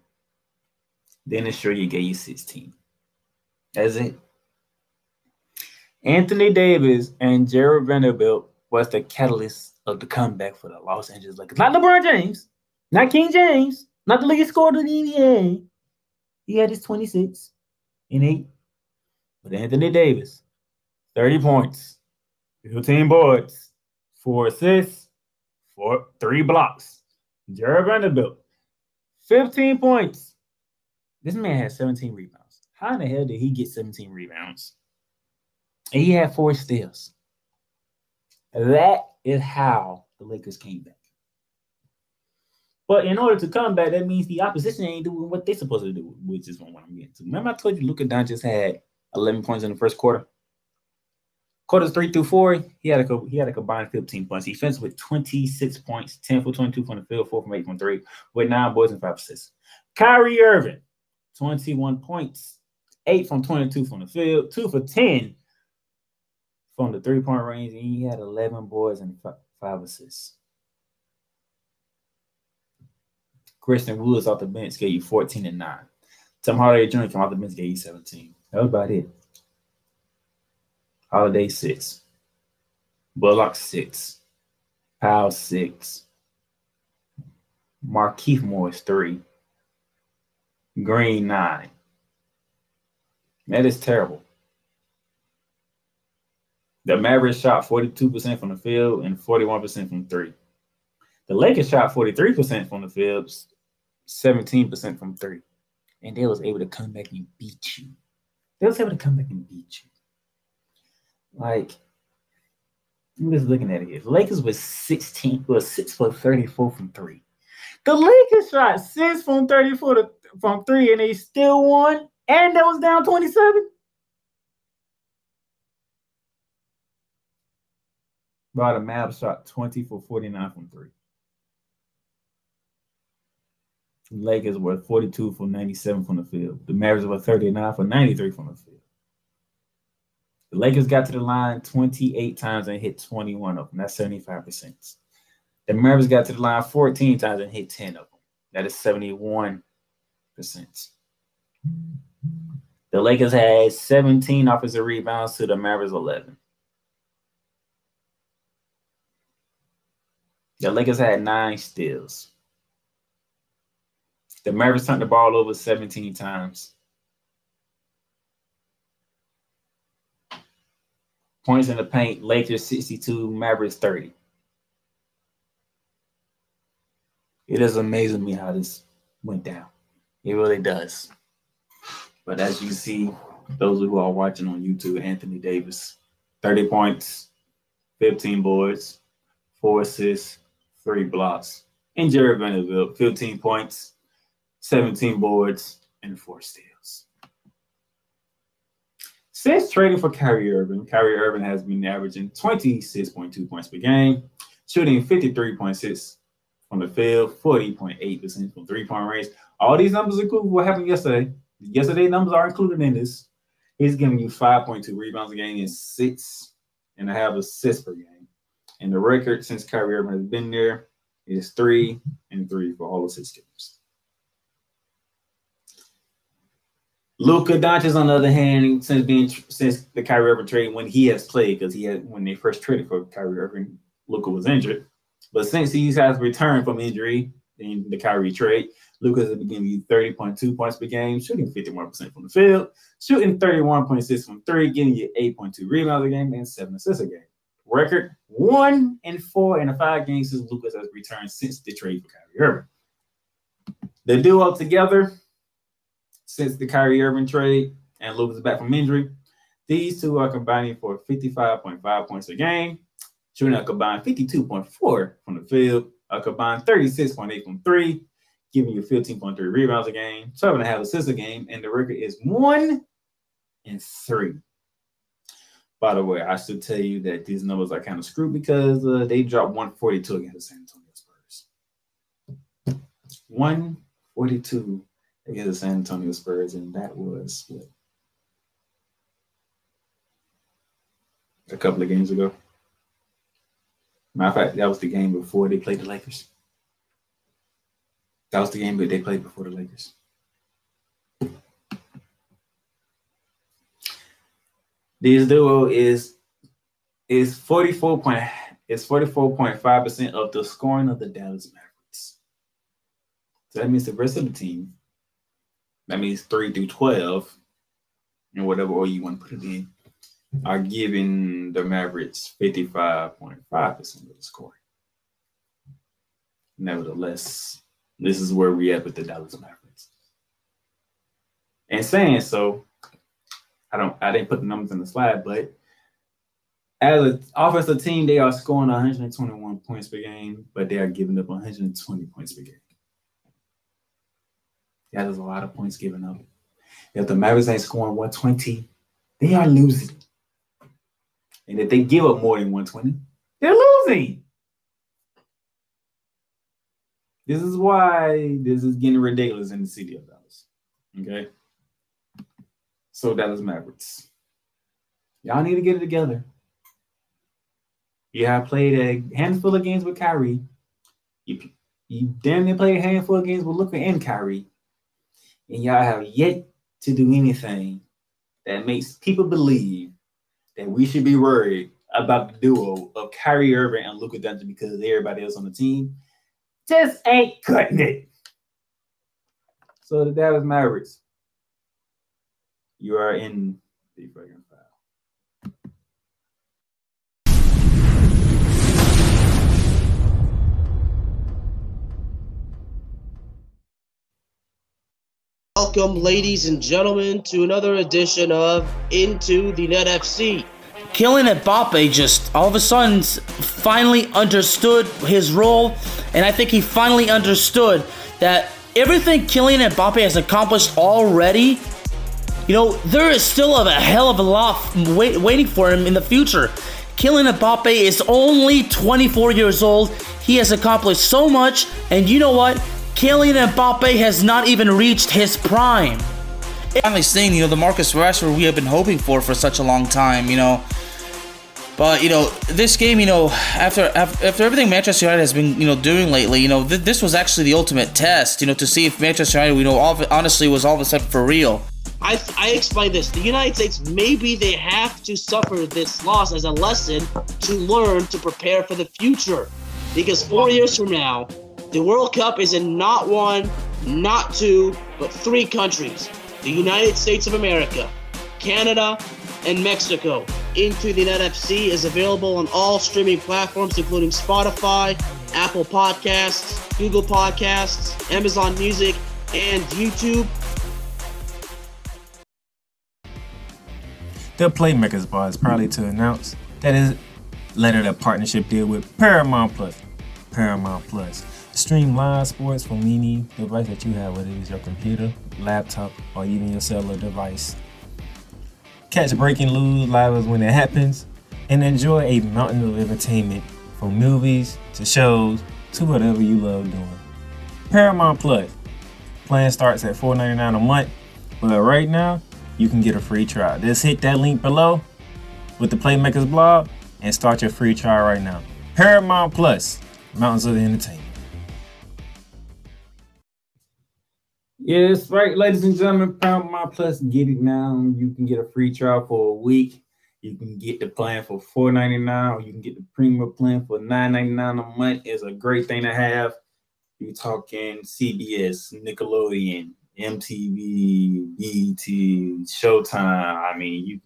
Dennis Schroeder gave you sixteen. That's it. Anthony Davis and Gerald Vanderbilt was the catalyst of the comeback for the Los Angeles Lakers. Not LeBron James, not King James, not the biggest scorer in the N B A. He had his twenty-six and eight. But Anthony Davis, thirty points, fifteen boards, four assists, four, three blocks. Jared Vanderbilt, fifteen points. This man had seventeen rebounds. How in the hell did he get seventeen rebounds? And he had four steals. That is how the Lakers came back. But in order to come back, that means the opposition ain't doing what they're supposed to do, which is what I'm getting to. Remember I told you Luka Doncic had eleven points in the first quarter? Quarters three through four, he had a he had a combined fifteen points. He finished with twenty-six points, ten for twenty-two from the field, four from eight from three, with nine boards and five assists. Kyrie Irving, twenty-one points, eight from twenty-two from the field, two for ten from the three-point range, and he had eleven boards and five assists. Christian Woods off the bench gave you fourteen and nine. Tim Hardaway Junior from off the bench gave you seventeen. That was about it. Holiday, six. Bullock, six. Powell, six. Markeith Morris, three. Green, nine. That is terrible. The Mavericks shot forty-two percent from the field and forty-one percent from three. The Lakers shot forty-three percent from the field, seventeen percent from three. And they was able to come back and beat you. They was able to come back and beat you. Like, I'm just looking at it here. The Lakers was sixteen, was six for thirty-four from three. The Lakers shot six from thirty-four to, from three, and they still won. And that was down twenty-seven. But the Mavs shot twenty for forty-nine from three. The Lakers were forty-two for ninety-seven from the field. The Mavericks were thirty-nine for ninety-three from the field. The Lakers got to the line twenty-eight times and hit twenty-one of them. That's seventy-five percent. The Mavericks got to the line fourteen times and hit ten of them. That is seventy-one percent. The Lakers had seventeen offensive rebounds to the Mavericks eleven. The Lakers had nine steals. The Mavericks turned the ball over seventeen times. Points in the paint, Lakers sixty-two, Mavericks thirty. It is amazing me how this went down. It really does. But as you see, those who are watching on YouTube, Anthony Davis, thirty points, fifteen boards, four assists, three blocks. And Jared Vanderbilt, fifteen points, seventeen boards, and four steals. Since trading for Kyrie Irving, Kyrie Irving has been averaging twenty-six point two points per game, shooting fifty-three point six from the field, forty point eight percent from three-point range. All these numbers include what happened yesterday. Yesterday's numbers are included in this. He's giving you five point two rebounds a game and six and a half assists per game. And the record since Kyrie Irving has been there is three and three for all of six games. Luka Doncic, on the other hand, since being since the Kyrie Irving trade, when he has played, because he had when they first traded for Kyrie Irving, Luka was injured. But since he has returned from injury in the Kyrie trade, Luka has been giving you thirty point two points per game, shooting fifty-one percent from the field, shooting thirty-one point six from three, getting you eight point two rebounds a game and seven assists a game. Record one and four in the five games since Luka has returned since the trade for Kyrie Irving. The duo together. Since the Kyrie Irving trade and Luka's back from injury, these two are combining for fifty-five point five points a game, shooting a combined fifty-two point four from the field, a combined thirty-six point eight from three, giving you fifteen point three rebounds a game, twelve point five assists a game, and the record is one and three. By the way, I should tell you that these numbers are kind of screwed because uh, they dropped one forty-two against the San Antonio Spurs. one forty-two. Against the San Antonio Spurs, and that was what, a couple of games ago. Matter of fact, that was the game before they played the Lakers. That was the game that they played before the Lakers. This duo is is forty-four point is forty-four point five percent of the scoring of the Dallas Mavericks. So that means the rest of the team, that means three through twelve, and whatever order you want to put it in, are giving the Mavericks fifty-five point five percent of the scoring. Nevertheless, this is where we at with the Dallas Mavericks. And saying so, I don't, I didn't put the numbers in the slide, but as an offensive team, they are scoring one hundred twenty-one points per game, but they are giving up one hundred twenty points per game. That is a lot of points given up. If the Mavericks ain't scoring one hundred twenty, they are losing. And if they give up more than one hundred twenty, they're losing. This is why this is getting ridiculous in the city of Dallas. Okay? So Dallas Mavericks, y'all need to get it together. You have played a handful of games with Kyrie. You, you damn near played a handful of games with Luka and Kyrie. And y'all have yet to do anything that makes people believe that we should be worried about the duo of Kyrie Irving and Luka Doncic because everybody else on the team just ain't cutting it. So the Dallas Mavericks, you are in the program. Welcome, ladies and gentlemen, to another edition of Into the Net F C. Kylian Mbappe just all of a sudden finally understood his role, and I think he finally understood that everything Kylian Mbappe has accomplished already, you know, there is still a hell of a lot wait, waiting for him in the future. Kylian Mbappe is only twenty-four years old. He has accomplished so much, and you know what? Kylian Mbappe has not even reached his prime. Finally seeing, you know, the Marcus Rashford we have been hoping for for such a long time, you know. But, you know, this game, you know, after after everything Manchester United has been, you know, doing lately, you know, th- this was actually the ultimate test, you know, to see if Manchester United, you know, all, honestly was all of a sudden for real. I, I explained this. The United States, maybe they have to suffer this loss as a lesson to learn to prepare for the future. Because four years from now, the World Cup is in not one, not two, but three countries. The United States of America, Canada, and Mexico. Into the Net F C is available on all streaming platforms, including Spotify, Apple Podcasts, Google Podcasts, Amazon Music, and YouTube. The Playmakers Bar is proud to announce that it landed a partnership deal with Paramount Plus. Paramount Plus. Stream live sports from any device that you have, whether it's your computer, laptop, or even your cellular device. Catch breaking news live as when it happens, and enjoy a mountain of entertainment from movies to shows to whatever you love doing. Paramount Plus. Plan starts at four dollars and ninety-nine cents a month, but right now you can get a free trial. Just hit that link below with the Playmakers blog and start your free trial right now. Paramount Plus, mountains of entertainment. Yes, right, ladies and gentlemen, Paramount Plus, get it now. You can get a free trial for a week. You can get the plan for four dollars and ninety-nine cents, or you can get the premium plan for nine dollars and ninety-nine cents a month. It's a great thing to have. You're talking C B S, Nickelodeon, M T V, B E T, Showtime. I mean, you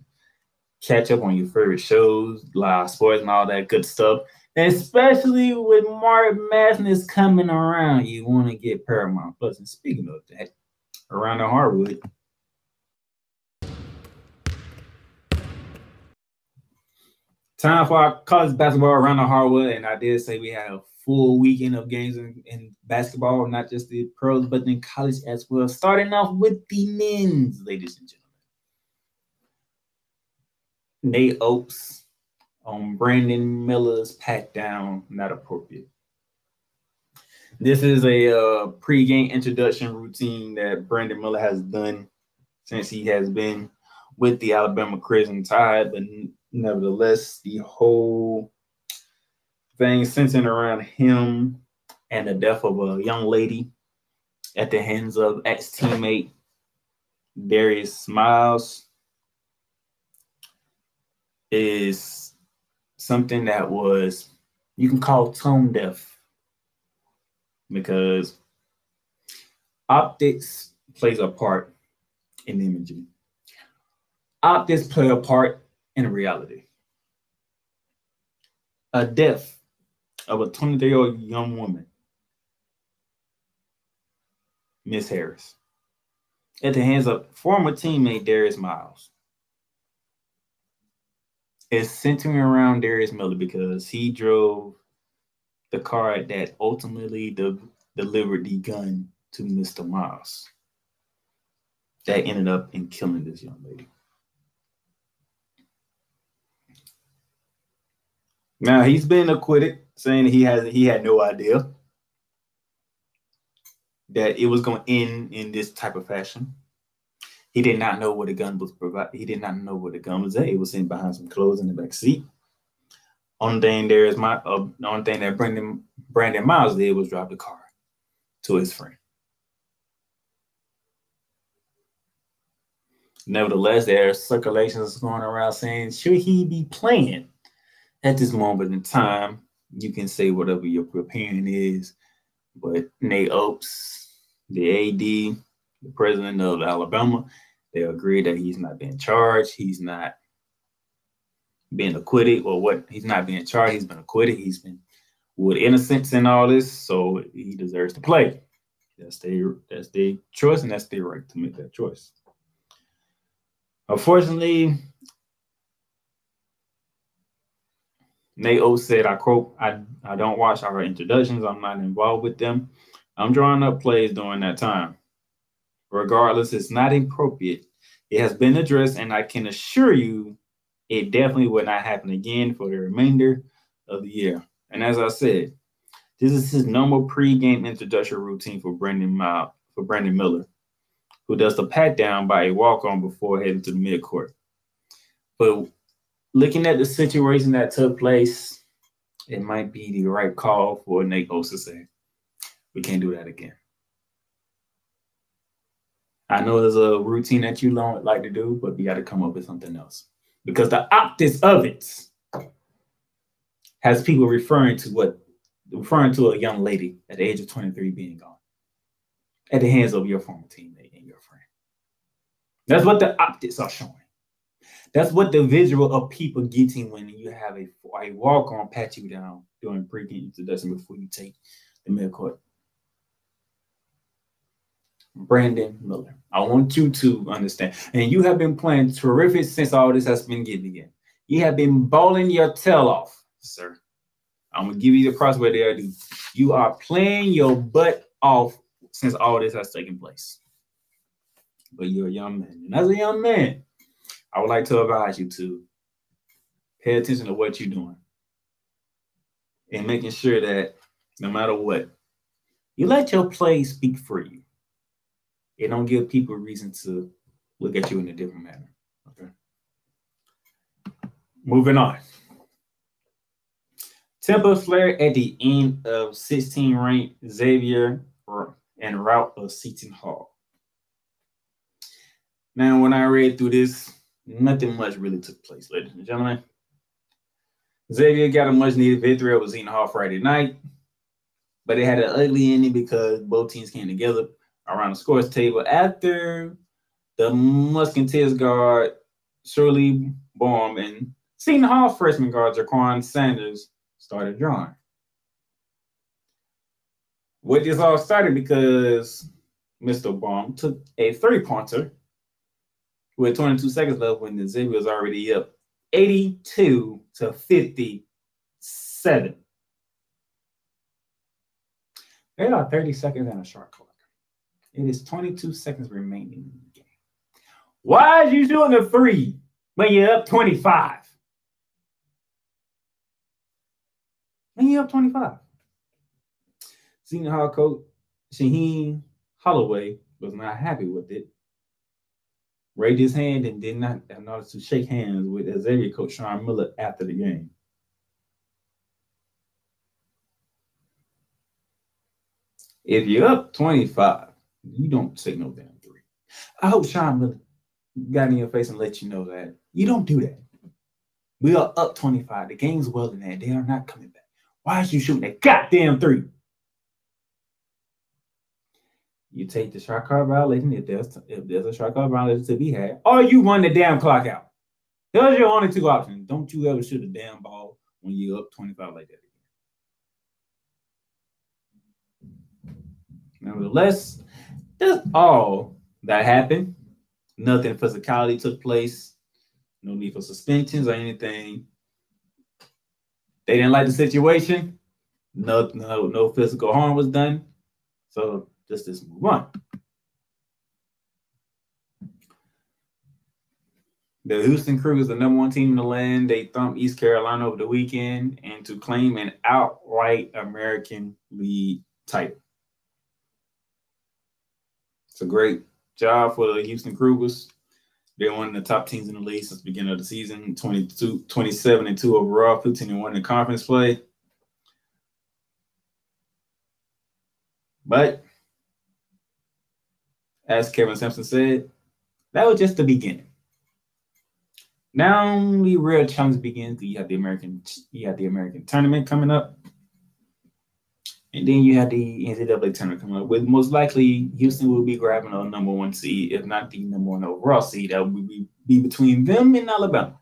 catch up on your favorite shows, live sports, and all that good stuff. Especially with March Madness coming around, you want to get Paramount Plus. And speaking of that, around the hardwood, time for our college basketball around the hardwood. And I did say we had a full weekend of games in, in basketball, not just the pros, but in college as well. Starting off with the men's, ladies and gentlemen. Nate Oates on Brandon Miller's pat down, not appropriate. This is a uh, pregame introduction routine that Brandon Miller has done since he has been with the Alabama Crimson Tide, but nevertheless, the whole thing centering around him and the death of a young lady at the hands of ex-teammate Darius Miles is something that was you can call tone deaf, because optics plays a part in imaging. Optics play a part in reality. A death of a twenty-three-year-old young woman, Miss Harris, at the hands of former teammate Darius Miles, is centering around Darius Miller because he drove the car that ultimately de- delivered the gun to Mister Miles that ended up in killing this young lady. Now, he's been acquitted, saying he has he had no idea that it was going to end in this type of fashion. He did not know where the gun was provided. He did not know where the gun was at. It was in behind some clothes in the back seat. Only thing there is my uh, the only thing that Brandon Brandon Miles did was drive the car to his friend. Nevertheless, there are circulations going around saying, should he be playing at this moment in time? You can say whatever your opinion is, but Nate Oates, the A D, the president of Alabama, they agree that he's not being charged. He's not being acquitted, or what? He's not being charged. He's been acquitted. He's been with innocence in all this, so he deserves to play. That's their that's their choice, and that's their right to make that choice. Unfortunately, Nate Oates said, "I quote, I, I don't watch our introductions. I'm not involved with them. I'm drawing up plays during that time. Regardless, it's not appropriate. It has been addressed, and I can assure you it definitely will not happen again for the remainder of the year." And as I said, this is his normal pregame introductory routine for Brandon Mile, for Brandon Miller, who does the pat down by a walk-on before heading to the midcourt. But looking at the situation that took place, it might be the right call for Nate Oates to say, we can't do that again. I know there's a routine that you don't like to do, but you got to come up with something else, because the optics of it has people referring to what referring to a young lady at the age of twenty-three being gone at the hands of your former teammate and your friend. That's what the optics are showing. That's what the visual of people getting when you have a, a walk-on pat you down during pre-game introduction before you take the midcourt. Brandon Miller, I want you to understand. And you have been playing terrific since all this has been getting again. You have been balling your tail off, sir. I'm going to give you the props where they are due. You are playing your butt off since all this has taken place. But you're a young man. And as a young man, I would like to advise you to pay attention to what you're doing and making sure that no matter what, you let your play speak for you. It don't give people a reason to look at you in a different manner. Okay. Moving on. Temper flare at the end of sixteen ranked Xavier and route of Seton Hall. Now, when I read through this, nothing much really took place, ladies and gentlemen. Xavier got a much-needed victory over Seton Hall Friday night, but it had an ugly ending because both teams came together around the scores table after the Musketeers guard Shirley Baum and Seton Hall freshman guard Jaquan Sanders started drawing. What this all started because Mister Baum took a three-pointer with twenty-two seconds left when the Xavier was already up eighty-two to fifty-seven. They are thirty seconds and a shot clock. It is twenty-two seconds remaining in the game. Why is you doing a three when you're up twenty-five? When you're up twenty-five. Senior Hall coach Shaheen Holloway was not happy with it. Raised his hand and did not acknowledge to shake hands with Xavier coach Sean Miller after the game. If you're up twenty-five, you don't take no damn three. I hope Sean Miller got in your face and let you know that you don't do that. We are up twenty-five. The game's well in that. They are not coming back. Why is you shooting that goddamn three? You take the shot clock violation if there's if there's a shot clock violation to be had, or you run the damn clock out. Those are your only two options. Don't you ever shoot a damn ball when you're up twenty-five like that again. Nevertheless, that's all that happened. Nothing physicality took place. No need for suspensions or anything. They didn't like the situation. No, no, no physical harm was done. So just just move on. The Houston Crew is the number one team in the land. They thumped East Carolina over the weekend and to claim an outright American League title. It's a great job for the Houston Cougars. They're one of the top teams in the league since the beginning of the season, twenty-two, twenty-seven and two overall, fifteen and one in conference play. But as Kevin Sampson said, that was just the beginning. Now the real challenge begins. You have the American, you have the American tournament coming up, and then you have the N C double A tournament coming up. With most likely Houston will be grabbing a number one seed, if not the number one overall seed. That would be, be between them and Alabama,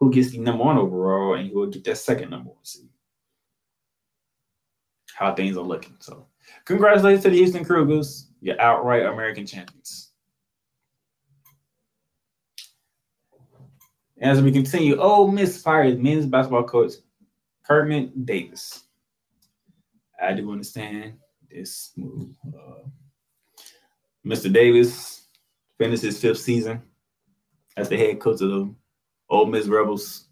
who gets the number one overall and who will get that second number one seed. How things are looking. So, congratulations to the Houston Cougars, your outright American champions. As we continue, Ole Miss fires men's basketball coach Herman Davis. I do understand this move. Uh, Mister Davis finished his fifth season as the head coach of the Ole Miss Rebels.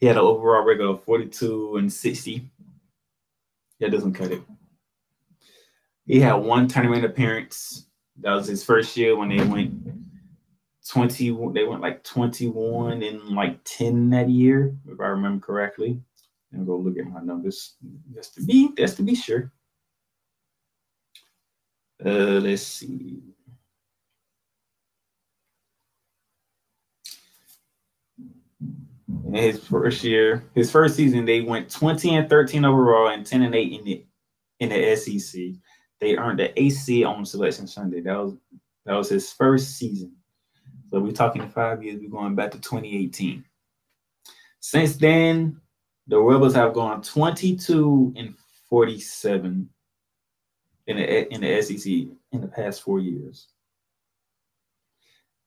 He had an overall record of forty-two and sixty. That doesn't cut it. He had one tournament appearance. That was his first year when they went twenty. They went like twenty-one and like ten that year, if I remember correctly. And go look at my numbers just to be just to be sure. Uh, let's see. In his first year, his first season, they went twenty and thirteen overall and ten and eight in the in the S E C. They earned the A C on Selection Sunday. That was that was his first season. So we're talking five years. We're going back to twenty eighteen. Since then, the Rebels have gone twenty-two and forty-seven in the in the S E C in the past four years.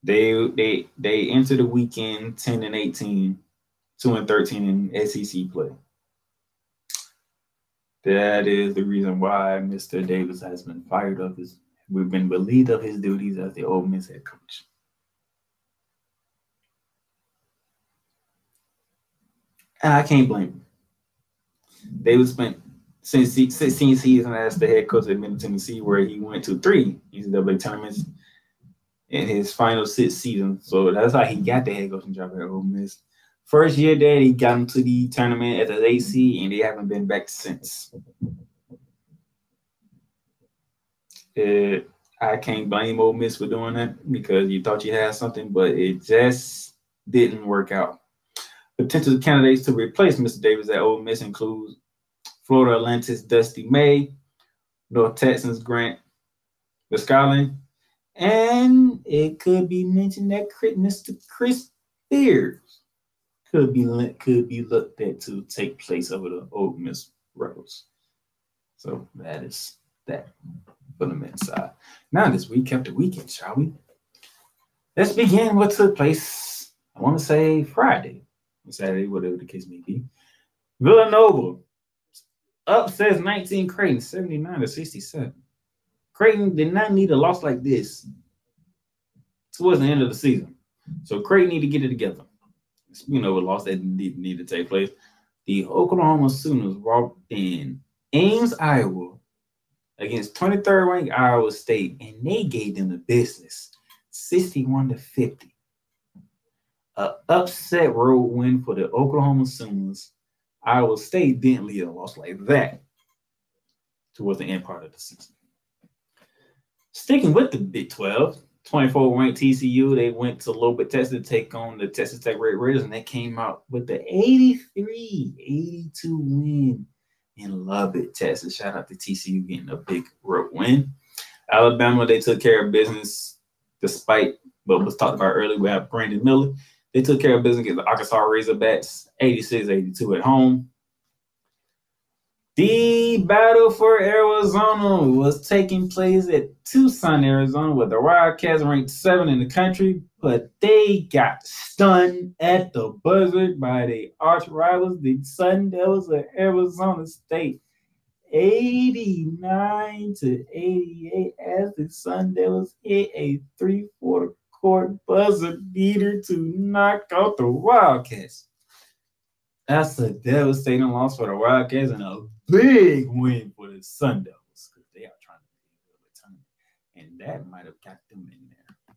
They they they entered the weekend ten and eighteen, two and thirteen in S E C play. That is the reason why Mister Davis has been fired of his. We've been relieved of his duties as the Ole Miss head coach. And I can't blame him. Davis spent since sixteen seasons as the head coach at Middle Tennessee, where he went to three N C double A tournaments in his final six seasons. So that's how he got the head coaching job at Ole Miss. First year there, he got him to the tournament at the A C, and they haven't been back since. Uh, I can't blame Ole Miss for doing that because you thought you had something, but it just didn't work out. Potential candidates to replace Mister Davis at Ole Miss include Florida Atlantic's Dusty May, North Texans Grant Scarlin, and it could be mentioned that Mister Chris Beers could be could be looked at to take place over the Ole Miss Rebels. So that is that for the men's side. Now let's recap the weekend, shall we? Let's begin what took place. I want to say Friday. Saturday, whatever the case may be. Villanova upsets nineteen Creighton, seventy-nine to sixty-seven. Creighton did not need a loss like this towards the end of the season. So Creighton need to get it together. You know, a loss that didn't need to take place. The Oklahoma Sooners walked in Ames, Iowa against twenty-third ranked Iowa State, and they gave them the business, sixty-one to fifty. An upset road win for the Oklahoma Sooners. Iowa State didn't lead a loss like that towards the end part of the season. Sticking with the Big twelve, twenty-four ranked T C U. They went to Lubbock, Texas to take on the Texas Tech Red Raiders, and they came out with the eighty-three eighty-two win in Lubbock, Texas. Shout out to T C U getting a big road win. Alabama, they took care of business despite what was talked about earlier with Brandon Miller. They took care of business against the Arkansas Razorbacks, eighty-six eighty-two at home. The battle for Arizona was taking place at Tucson, Arizona, where the Wildcats ranked seven in the country, but they got stunned at the buzzer by the arch rivals, the Sun Devils of Arizona State, eighty-nine to eighty-eight, as the Sun Devils hit a three-quarter court buzzer beater to knock out the Wildcats. That's a devastating loss for the Wildcats and a big win for the Sun Devils, because they are trying to do the tournament, and that might have got them in there.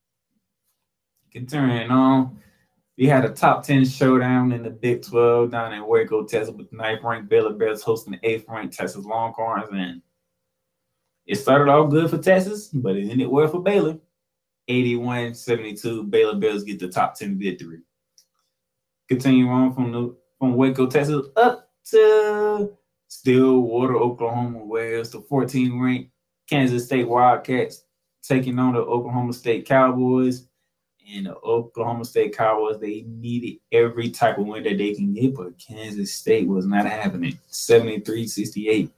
Continuing on, we had a top ten showdown in the Big twelve down in Waco, Texas, with ninth ranked Baylor Bears hosting the eighth ranked Texas Longhorns, and it started off good for Texas, but it ended well for Baylor. eighty-one seventy-two, Baylor Bears get the top ten victory. Continue on from the From Waco, Texas, up to Stillwater, Oklahoma, where it's the fourteen ranked Kansas State Wildcats taking on the Oklahoma State Cowboys. And the Oklahoma State Cowboys, they needed every type of win that they can get, but Kansas State was not having it. seventy-three sixty-eight,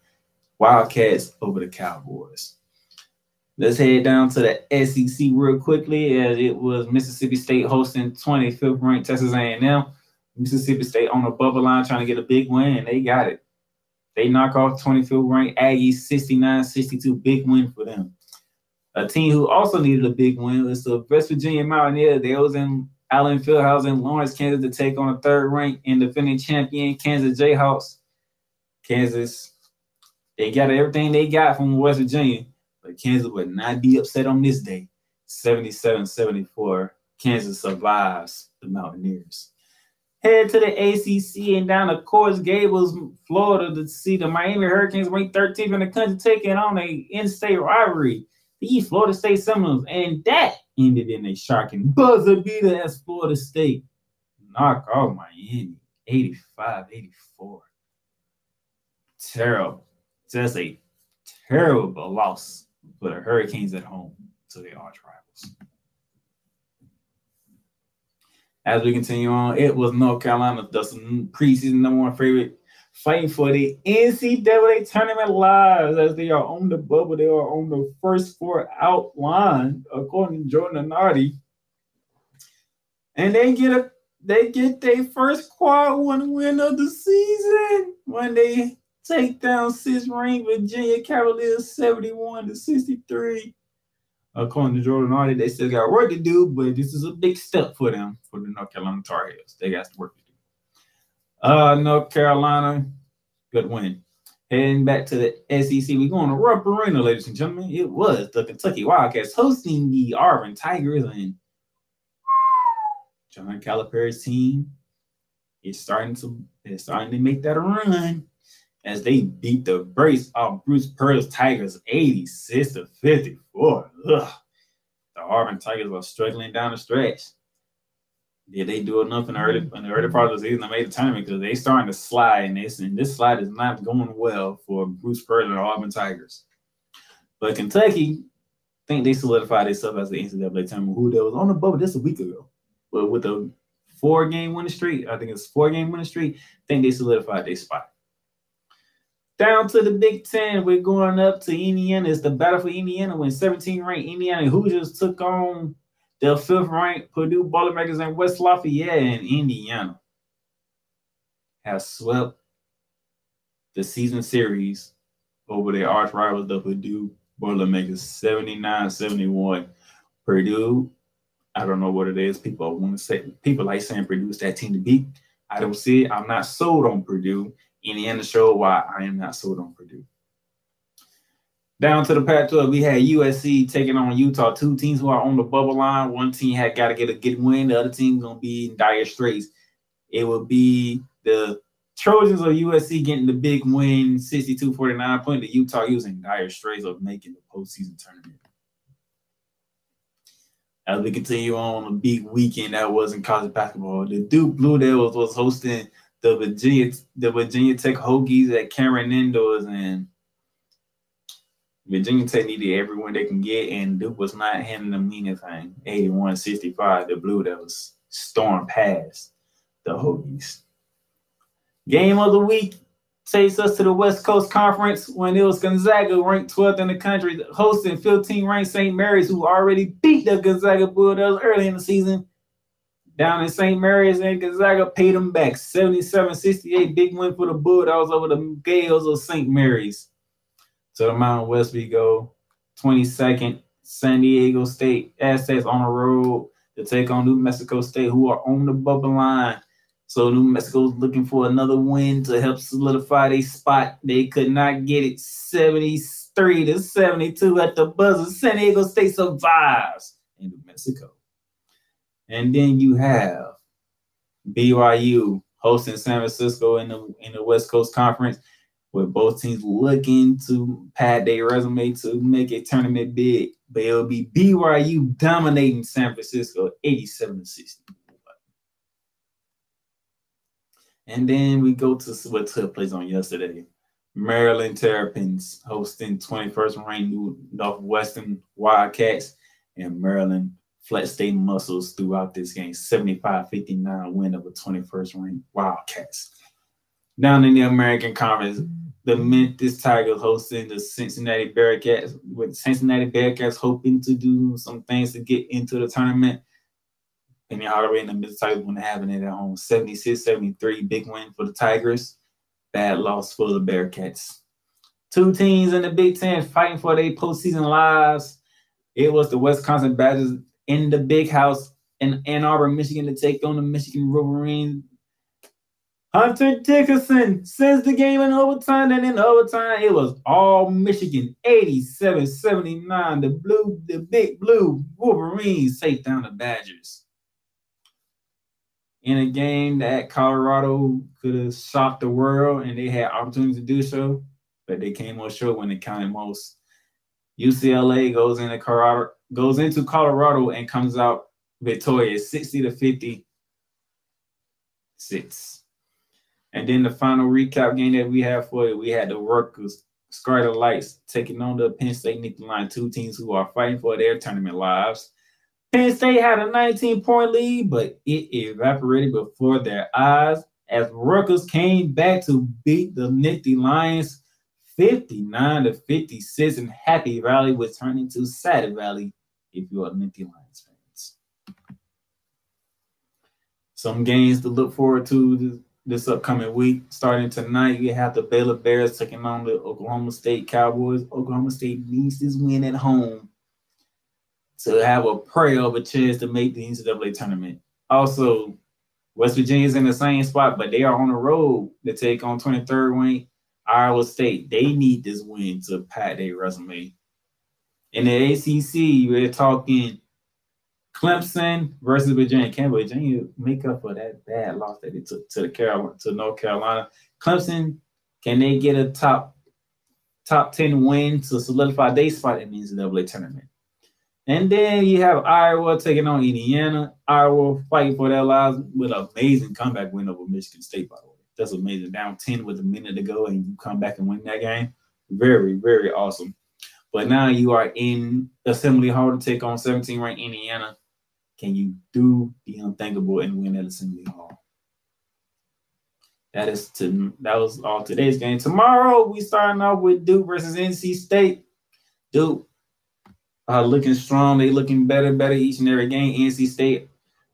Wildcats over the Cowboys. Let's head down to the S E C real quickly, as it was Mississippi State hosting twenty-fifth ranked Texas A and M. Mississippi State on the bubble line trying to get a big win, and they got it. They knock off twenty-fifth ranked Aggies, sixty-nine sixty-two, big win for them. A team who also needed a big win was the West Virginia Mountaineers. They was in Allen Fieldhouse in Lawrence, Kansas, to take on the third ranked and defending champion Kansas Jayhawks. Kansas, they got everything they got from West Virginia, but Kansas would not be upset on this day. seventy-seven seventy-four, Kansas survives the Mountaineers. Head to the A C C and down to Coral Gables, Florida, to see the Miami Hurricanes ranked thirteenth in the country taking on a in-state rivalry, the Florida State Seminoles, and that ended in a shocking buzzer beater as Florida State knock off Miami eighty-five eighty-four. Terrible, just a terrible loss for the Hurricanes at home to the arch rivals. As we continue on, it was North Carolina, the preseason number one favorite, fighting for the N C double A tournament lives, as they are on the bubble. They are on the first four out line, according to Jordan Nardi. And they get a they get their first quad one win of the season when they take down six ranked Virginia Cavaliers seventy-one to sixty-three. According to Jordan Hardy, they still got work to do, but this is a big step for them, for the North Carolina Tar Heels. They got work to do. Uh, North Carolina, good win. Heading back to the S E C, we're going to Rupp Arena, ladies and gentlemen. It was the Kentucky Wildcats hosting the Auburn Tigers, and John Calipari's team is starting to is starting to make that a run, as they beat the brace off Bruce Pearl's Tigers eighty-six to fifty-four. Ugh. The Auburn Tigers are struggling down the stretch. Did they do enough in the early, in the early part of the season to make the tournament? Because they starting to slide, and this and this slide is not going well for Bruce Pearl and the Auburn Tigers. But Kentucky, I think they solidified themselves as the N C double A tournament, who they was on the bubble just a week ago. But with a four-game winning streak, I think it's four-game winning streak, I think they solidified their spot. Down to the Big Ten, we're going up to Indiana. It's the battle for Indiana when seventeen ranked Indiana Hoosiers took on the fifth ranked Purdue Boilermakers in West Lafayette, and Indiana has swept the season series over their arch rivals, the Purdue Boilermakers, seventy-nine seventy-one. Purdue, I don't know what it is. People want to say people like saying Purdue's that team to beat. I don't see it. I'm not sold on Purdue. Indiana showed why I am not sold on Purdue. Down to the Pac twelve, we had U S C taking on Utah, two teams who are on the bubble line. One team had got to get a good win. The other team's going to be in dire straits. It will be the Trojans of U S C getting the big win, sixty-two forty-nine, putting the Utah Utes in dire straits of making the postseason tournament. As we continue on a big weekend that was in college basketball, the Duke Blue Devils was hosting the Virginia the Virginia Tech Hokies at Cameron Indoors, and Virginia Tech needed everyone they can get, and Duke was not handing them anything. eighty-one sixty-five, the Blue Devils stormed past the Hokies. Game of the week takes us to the West Coast Conference when it was Gonzaga, ranked twelfth in the country, hosting fifteen-ranked Saint Mary's, who already beat the Gonzaga Bulldogs early in the season. Down in Saint Mary's, and Gonzaga paid them back. seventy-seven sixty-eight, big win for the Bulldogs over the Gales of Saint Mary's. To the Mountain West we go. twenty-second, San Diego State Aztecs on the road to take on New Mexico State, who are on the bubble line. So New Mexico is looking for another win to help solidify their spot. They could not get it. seventy-three to seventy-two at the buzzer. San Diego State survives in New Mexico. And then you have B Y U hosting San Francisco in the in the West Coast Conference, with both teams looking to pad their resume to make a tournament bid. But it'll be B Y U dominating San Francisco eighty-seven to sixty. And then we go to what took place on yesterday. Maryland Terrapins hosting twenty-first-ranked Northwestern Wildcats, and Maryland flexed their muscles throughout this game. seventy-five fifty-nine win over twenty-first-ranked Wildcats. Down in the American Conference, the Memphis Tigers hosting the Cincinnati Bearcats, with Cincinnati Bearcats hoping to do some things to get into the tournament. And they're already in the Memphis Tigers when they're having it at home. seventy-six seventy-three, big win for the Tigers. Bad loss for the Bearcats. Two teams in the Big Ten fighting for their postseason lives. It was the Wisconsin Badgers in the Big House in Ann Arbor, Michigan, to take on the Michigan Wolverines. Hunter Dickinson sends the game in overtime, and in overtime, it was all Michigan, eighty-seven seventy-nine. The blue, the big blue Wolverines take down the Badgers. In a game that Colorado could have shocked the world, and they had opportunities to do so, but they came on short when it counted most. U C L A goes into Colorado, goes into Colorado and comes out victorious, sixty to fifty-six. And then the final recap game that we have for you, we had the Rutgers Scarlet Lights taking on the Penn State Nittany Lions, two teams who are fighting for their tournament lives. Penn State had a nineteen-point lead, but it evaporated before their eyes as Rutgers came back to beat the Nittany Lions fifty-nine to fifty-six, and Happy Valley was turned into Sad Valley if you are Nittany Lions fans. Some games to look forward to this upcoming week. Starting tonight, you have the Baylor Bears taking on the Oklahoma State Cowboys. Oklahoma State needs this win at home to have a prayer of a chance to make the N C double A tournament. Also, West Virginia's in the same spot, but they are on the road to take on twenty-third ranked Iowa State. They need this win to pad their resume. In the A C C, we're talking Clemson versus Virginia. Can Virginia make up for that bad loss that they took to the Carolina, to North Carolina? Clemson, can they get a top top ten win to solidify their spot in the N C double A tournament? And then you have Iowa taking on Indiana. Iowa fighting for their lives with an amazing comeback win over Michigan State, by the way. That's amazing. Down ten with a minute to go, and you come back and win that game. Very, very awesome. But now you are in Assembly Hall to take on seventeen-ranked Indiana. Can you do the unthinkable and win at Assembly Hall? That is to, that was all today's game. Tomorrow, we starting off with Duke versus N C State. Duke. Uh, looking strong. They looking better, better each and every game. N C State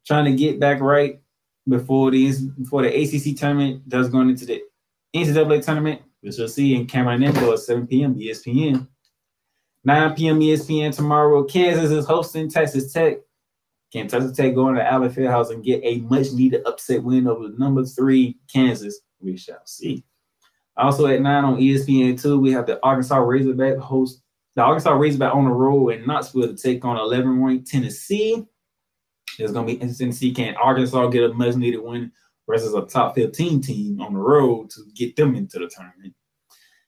trying to get back right before the before the A C C tournament does going into the N C double A tournament, which we'll see in Cameron Indoor at seven p.m. E S P N. nine p.m. E S P N tomorrow. Kansas is hosting Texas Tech. Can Texas Tech go into Allen Fieldhouse and get a much-needed upset win over number three Kansas? We shall see. Also at nine on E S P N two, we have the Arkansas Razorback host The Arkansas Razorback on the road in Knoxville to take on eleven-ranked Tennessee. It's going to be interesting to see, can Arkansas get a much-needed win versus a top fifteen team on the road to get them into the tournament.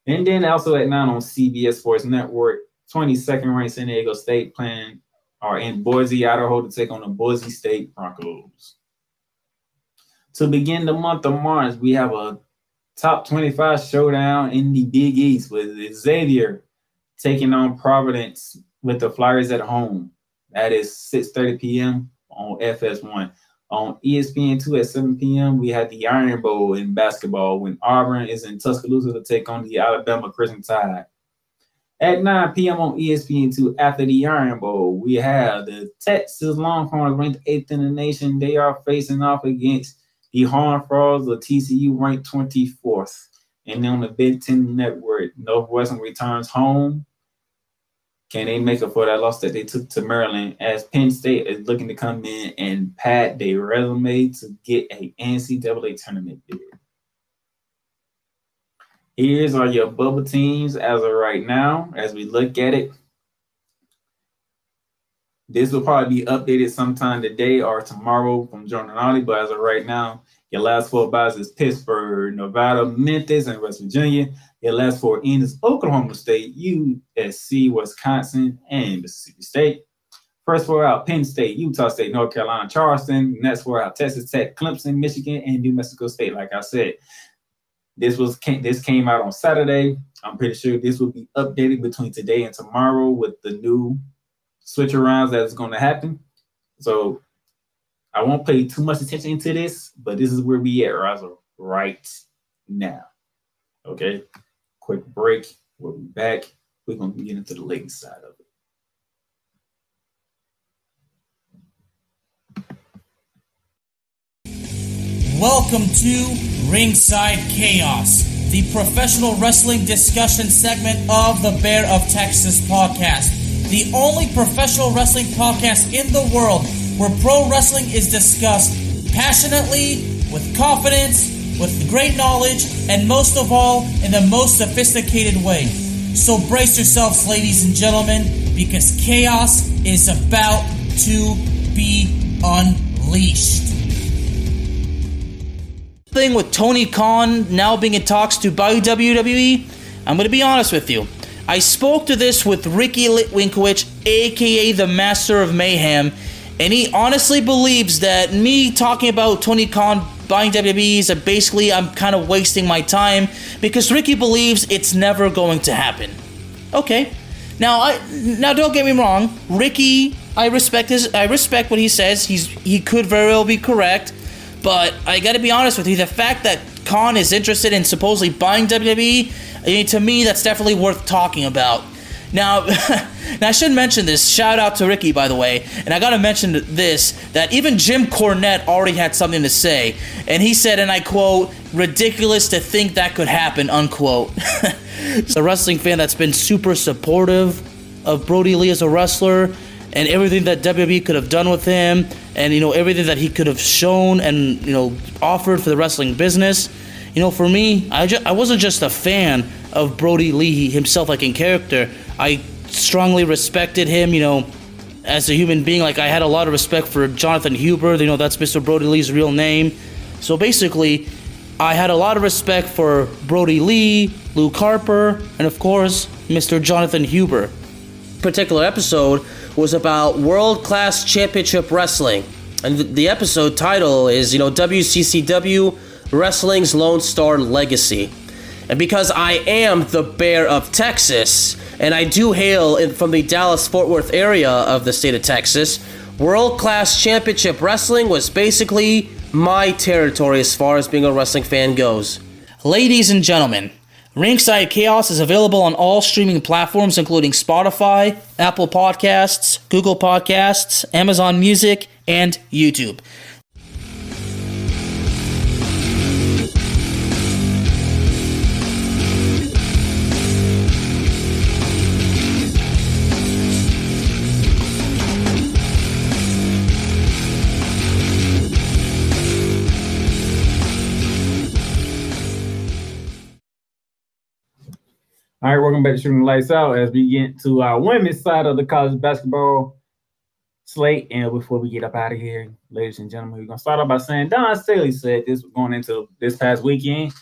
And then also at nine on C B S Sports Network, twenty-second ranked San Diego State playing are in Boise, Idaho to take on the Boise State Broncos. To begin the month of March, we have a top twenty-five showdown in the Big East with Xavier taking on Providence with the Flyers at home. That is six thirty p.m. on F S one. On E S P N two at seven p.m., we have the Iron Bowl in basketball when Auburn is in Tuscaloosa to take on the Alabama Crimson Tide. At nine p.m. on E S P N two, after the Iron Bowl, we have the Texas Longhorns ranked eighth in the nation. They are facing off against the Horned Frogs of T C U, ranked twenty-fourth. And then on the Big Ten Network, Northwestern returns home. Can they make up for that loss that they took to Maryland, as Penn State is looking to come in and pad their resume to get a N C double A tournament bid? Here's all your bubble teams as of right now. As we look at it, this will probably be updated sometime today or tomorrow from Jordanati, but as of right now, your last four buys is Pittsburgh, Nevada, Memphis, and West Virginia. Your last four in is Oklahoma State, U S C, Wisconsin, and Mississippi State. First four out, Penn State, Utah State, North Carolina, Charleston. Next four out, Texas Tech, Clemson, Michigan, and New Mexico State. Like I said, this was this came out on Saturday. I'm pretty sure this will be updated between today and tomorrow with the new switch arounds that's going to happen. So I won't pay too much attention to this, but this is where we at, Razzle, right now. Okay, quick break. We'll be back. We're going to get into the Lakers side of it. Welcome to Ringside Chaos, the professional wrestling discussion segment of the Bear of Texas podcast. The only professional wrestling podcast in the world where pro wrestling is discussed passionately, with confidence, with great knowledge, and most of all, in the most sophisticated way. So brace yourselves, ladies and gentlemen, because chaos is about to be unleashed. Thing with Tony Khan now being in talks to buy W W E, I'm going to be honest with you. I spoke to this with Ricky Litwinkowicz, a k a the Master of Mayhem, and he honestly believes that me talking about Tony Khan buying W W E is basically I'm kind of wasting my time because Ricky believes it's never going to happen. Okay. Now, I, now don't get me wrong. Ricky, I respect his, I respect what he says. He's he could very well be correct, but I got to be honest with you. The fact that Khan is interested in supposedly buying W W E, I mean, to me, that's definitely worth talking about. Now, now, I should mention this. Shout out to Ricky, by the way. And I got to mention this, that even Jim Cornette already had something to say. And he said, and I quote, ridiculous to think that could happen, unquote. A wrestling fan that's been super supportive of Brody Lee as a wrestler and everything that W W E could have done with him and, you know, everything that he could have shown and, you know, offered for the wrestling business. You know, for me, I, ju- I wasn't just a fan of Brody Lee himself, like in character. I strongly respected him, you know, as a human being. Like, I had a lot of respect for Jonathan Huber. You know, that's Mister Brody Lee's real name. So basically, I had a lot of respect for Brody Lee, Luke Harper, and of course, Mister Jonathan Huber. This particular episode was about world-class championship wrestling. And the episode title is, you know, W C C W Wrestling's Lone Star Legacy. And because I am the Bear of Texas, and I do hail in, from the Dallas-Fort Worth area of the state of Texas, world-class championship wrestling was basically my territory as far as being a wrestling fan goes. Ladies and gentlemen, Ringside Chaos is available on all streaming platforms, including Spotify, Apple Podcasts, Google Podcasts, Amazon Music, and YouTube. All right, welcome back to Shooting Lights Out as we get to our women's side of the college basketball slate. And before we get up out of here, ladies and gentlemen, we're going to start off by saying Don Staley said this going into this past weekend,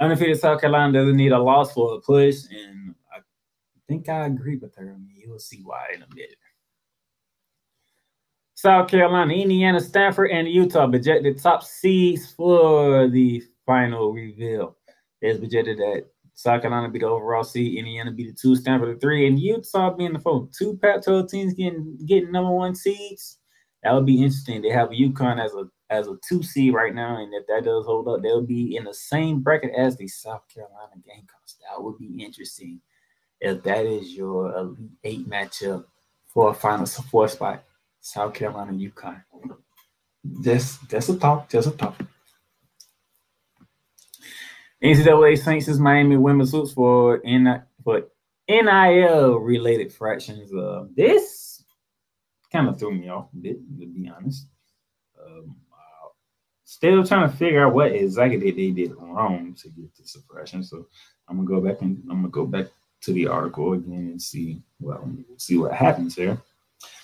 undefeated South Carolina doesn't need a loss for a push. And I think I agree with her. I mean, you'll see why in a minute. South Carolina, Indiana, Stanford, and Utah projected top seeds for the final reveal. It's projected that South Carolina be the overall seed, Indiana be the two, Stanford the three, and Utah being the four. Two Pac twelve teams getting getting number one seeds. That would be interesting. They have UConn as a as a two seed right now, and if that does hold up, they'll be in the same bracket as the South Carolina Gamecocks. That would be interesting if that is your Elite Eight matchup for a final four spot. South Carolina, UConn. That's that's a talk. That's a talk. N C double A sanctions Miami women's hoops for N I L related fractions. Uh, this kind of threw me off a bit, to be honest. Um, uh, still trying to figure out what exactly they, they did wrong to get this suppression. So I'm gonna go back and I'm gonna go back to the article again and see well see what happens here.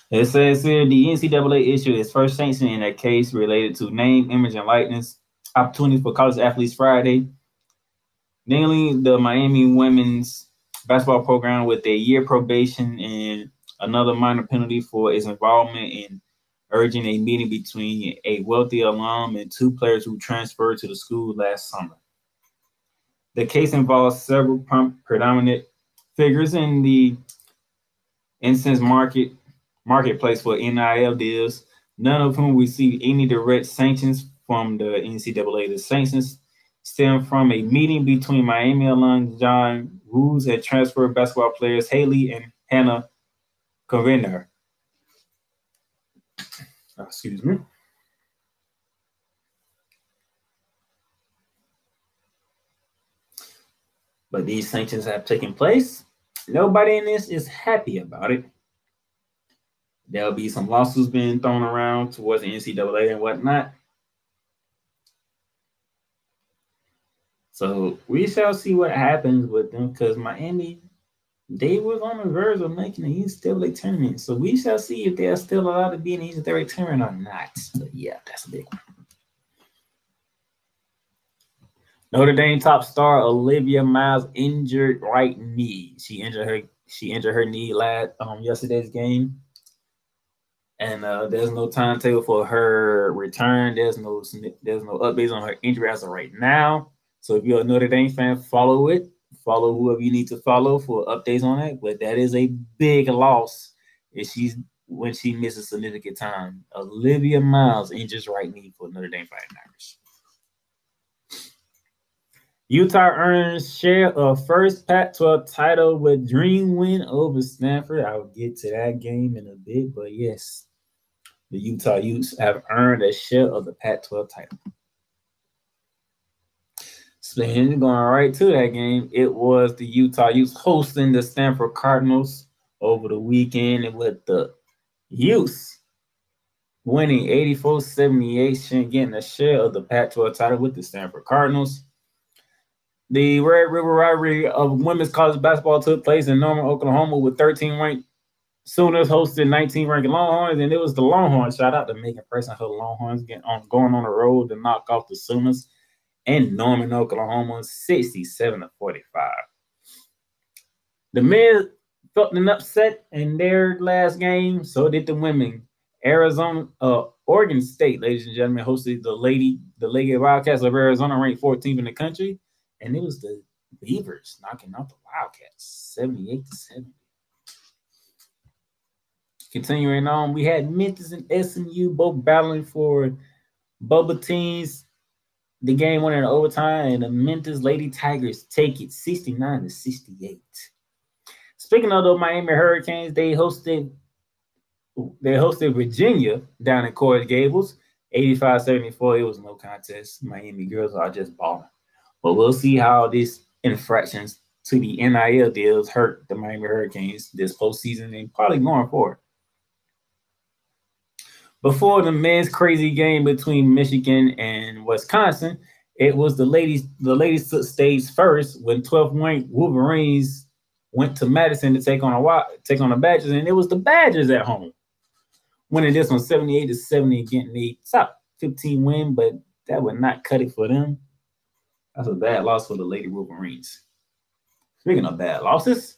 It says here the N C double A issued its first sanction in a case related to name, image, and likeness opportunities for college athletes Friday. Namely, the Miami women's basketball program with a year probation and another minor penalty for its involvement in urging a meeting between a wealthy alum and two players who transferred to the school last summer. The case involves several predominant figures in the instance market. marketplace for N I L deals, none of whom received any direct sanctions from the N C double A. The sanctions stem from a meeting between Miami alum John Woods and transfer basketball players Haley and Hannah Corinner. Excuse me. But these sanctions have taken place. Nobody in this is happy about it. There'll be some lawsuits being thrown around towards the N C double A and whatnot. So we shall see what happens with them because Miami, they was on the verge of making the N C double A tournament. So we shall see if they are still allowed to be in the N C double A tournament or not. But yeah, that's a big one. Notre Dame top star Olivia Miles injured right knee. She injured her. She injured her knee last um yesterday's game. And uh, there's no timetable for her return. There's no there's no updates on her injury as of right now. So if you're a Notre Dame fan, follow it. Follow whoever you need to follow for updates on it. But that is a big loss if she's when she misses significant time. Olivia Miles injures right knee for Notre Dame Fighting Irish. Utah earns share of first Pac twelve title with dream win over Stanford. I'll get to that game in a bit, but yes, the Utah Utes have earned a share of the Pac twelve title. Speaking going right to that game, it was the Utah Utes hosting the Stanford Cardinals over the weekend, and with the Utes winning eighty-four seventy-eight and getting a share of the Pac twelve title with the Stanford Cardinals. The Red River rivalry of women's college basketball took place in Norman, Oklahoma, with thirteen ranked Sooners hosted nineteen ranked Longhorns, and it was the Longhorns. Shout out to Megan Preston, her Longhorns getting on, going on the road to knock off the Sooners in Norman, Oklahoma, sixty-seven to forty-five. The men felt an upset in their last game. So did the women. Arizona, uh, Oregon State, ladies and gentlemen, hosted the Lady, the Lady Wildcats of Arizona, ranked fourteenth in the country. And it was the Beavers knocking out the Wildcats, seventy-eight to seventy. Continuing on, we had Memphis and S M U both battling for Bubba teams. The game went in overtime, and the Memphis Lady Tigers take it, sixty-nine to sixty-eight. Speaking of the Miami Hurricanes, they hosted they hosted Virginia down in Coral Gables, eighty-five seventy-four. It was no contest. Miami girls are just balling. But we'll see how these infractions to the N I L deals hurt the Miami Hurricanes this postseason and probably going forward. Before the men's crazy game between Michigan and Wisconsin, it was the ladies. The ladies took stage first when twelfth ranked Wolverines went to Madison to take on a take on the Badgers, and it was the Badgers at home winning this one seventy-eight to seventy, getting a top fifteen win, but that would not cut it for them. That's a bad loss for the Lady Wolverines. Speaking of bad losses,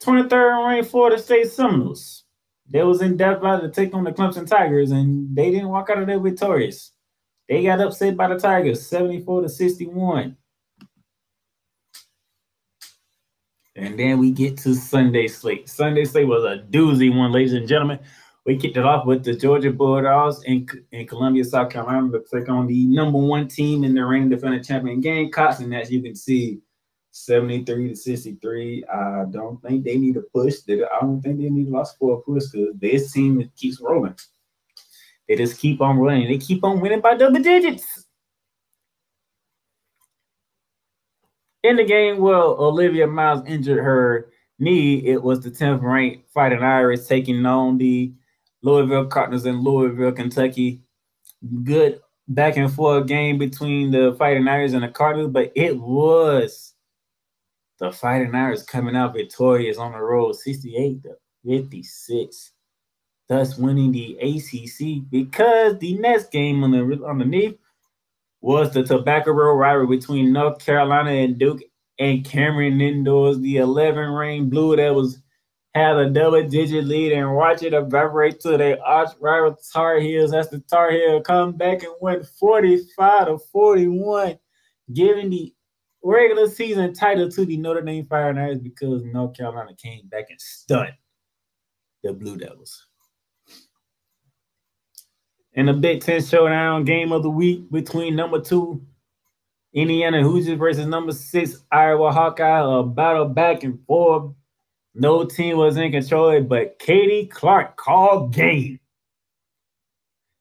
twenty-third ranked Florida State Seminoles They was in Denver to take on the Clemson Tigers, and they didn't walk out of there victorious. They got upset by the Tigers, seventy-four to sixty-one. And then we get to Sunday slate. Sunday slate was a doozy one, ladies and gentlemen. We kicked it off with the Georgia Bulldogs in, in Columbia, South Carolina, to take on the number one team in the reigning defending champion Gamecocks. And as you can see, seventy-three to sixty-three. I don't think they need a push. They, I don't think they need a loss for a push because this team keeps rolling. They just keep on running. They keep on winning by double digits. In the game, well, Olivia Miles injured her knee. It was the tenth ranked Fighting Irish taking on the Louisville Cardinals in Louisville, Kentucky. Good back and forth game between the Fighting Irish and the Cardinals, but it was the Fighting Irish coming out victorious on the road, sixty-eight to fifty-six, thus winning the A C C, because the next game on the underneath was the Tobacco Road rivalry between North Carolina and Duke, and Cameron Indoors, the eleven-ring blue that was had a double-digit lead and watch it evaporate to their arch rival Tar Heels as the Tar Heels come back and win forty-five to forty-one, giving the regular season title to the Notre Dame Fighting Irish because North Carolina came back and stunned the Blue Devils. In the Big Ten Showdown, game of the week between number two Indiana Hoosiers versus number six Iowa Hawkeye, a battle back and forth. No team was in control, but Katie Clark called game.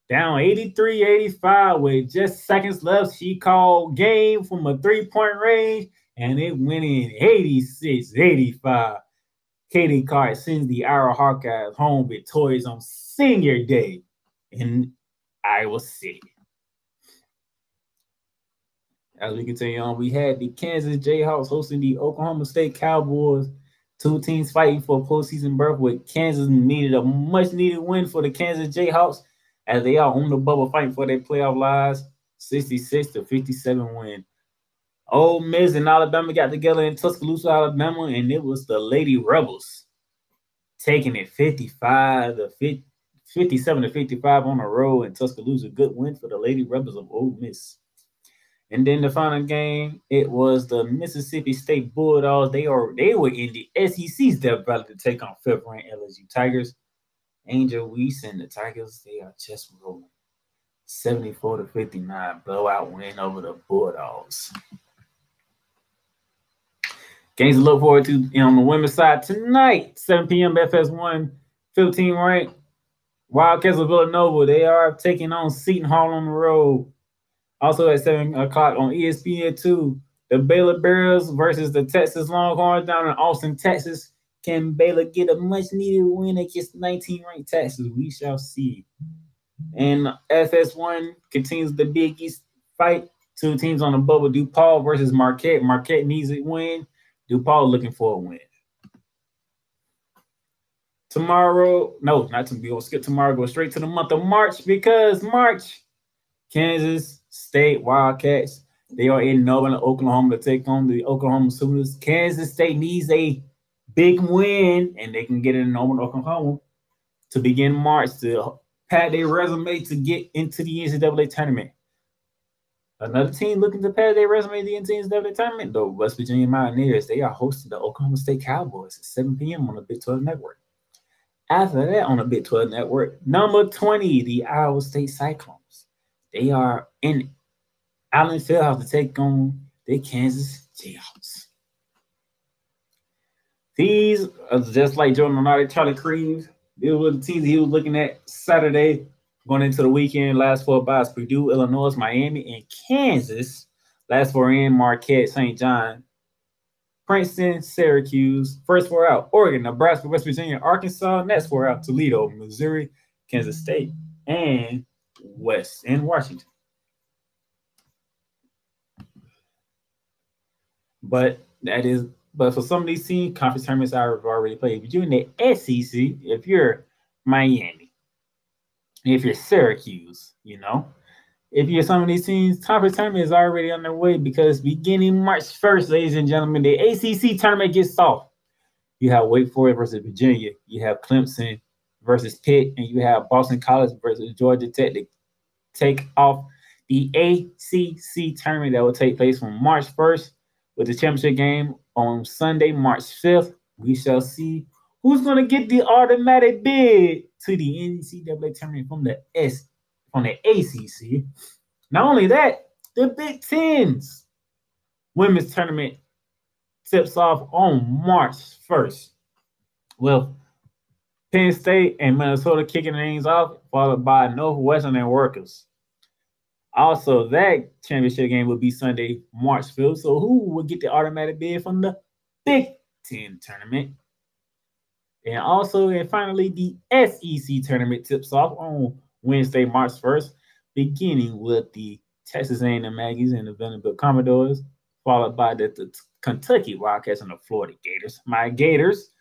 Down eighty-three eighty-five with just seconds left, she called game from a three-point range, and it went in eighty-six eighty-five. Katie Clark sends the Iowa Hawkeyes home victorious on senior day in Iowa City. As we continue on, we had the Kansas Jayhawks hosting the Oklahoma State Cowboys. Two teams fighting for a postseason berth, with Kansas needed a much-needed win for the Kansas Jayhawks, as they are on the bubble fighting for their playoff lives, sixty-six to fifty-seven win. Ole Miss and Alabama got together in Tuscaloosa, Alabama, and it was the Lady Rebels taking it fifty-five to fifty-seven to fifty-five on the road in Tuscaloosa. Good win for the Lady Rebels of Ole Miss. And then the final game, it was the Mississippi State Bulldogs. They are they were in the S E C's death battle to take on fifth-ranked L S U Tigers. Angel Reese and the Tigers, they are just rolling. seventy-four to fifty-nine, blowout win over the Bulldogs. Games to look forward to on the women's side tonight, seven p.m. F S one, fifteen ranked. Wildcats of Villanova, they are taking on Seton Hall on the road. Also at seven o'clock on E S P N two, the Baylor Bears versus the Texas Longhorns down in Austin, Texas. Can Baylor get a much-needed win against nineteen-ranked Texas? We shall see. And F S one continues the Big East fight. Two teams on the bubble, DuPaul versus Marquette. Marquette needs a win. DuPaul looking for a win. Tomorrow, no, not tomorrow. We'll skip tomorrow. Go straight to the month of March, because March, Kansas State Wildcats, they are in Norman, Oklahoma to take on the Oklahoma Sooners. Kansas State needs a big win, and they can get in Norman, Oklahoma to begin March to pad their resume to get into the N C double A tournament. Another team looking to pad their resume to the N C double A tournament, though, West Virginia Mountaineers, they are hosting the Oklahoma State Cowboys at seven p.m. on the Big twelve Network. After that, on the Big twelve Network, number twenty, the Iowa State Cyclones. They are in Allen Fieldhouse to take on the Kansas Jayhawks. These are just like Jordan Leonard, Charlie Creams. These were the teams he was looking at Saturday going into the weekend. Last four buys: Purdue, Illinois, Miami, and Kansas. Last four in: Marquette, Saint John, Princeton, Syracuse. First four out: Oregon, Nebraska, West Virginia, Arkansas. Next four out: Toledo, Missouri, Kansas State, and West and Washington. But that is, but for some of these teams, conference tournaments I've already played. If you're in the S E C, if you're Miami, if you're Syracuse, you know, if you're some of these teams, conference tournament is already underway, because beginning March first, ladies and gentlemen, the A C C tournament gets soft. You have Wake Forest versus Virginia. You have Clemson versus Pitt, and you have Boston College versus Georgia Tech to take off the A C C tournament that will take place on March first with the championship game on Sunday, March fifth. We shall see who's going to get the automatic bid to the N C double A tournament from the S from the A C C. Not only that, the Big Ten's women's tournament tips off on March first. Well, Penn State and Minnesota kicking things off, followed by Northwestern and Rutgers. Also, that championship game will be Sunday, March fifth. So who will get the automatic bid from the Big Ten tournament? And also, and finally, the S E C tournament tips off on Wednesday, March first, beginning with the Texas A and M Aggies and the Vanderbilt Commodores, followed by the, the Kentucky Wildcats and the Florida Gators. My Gators,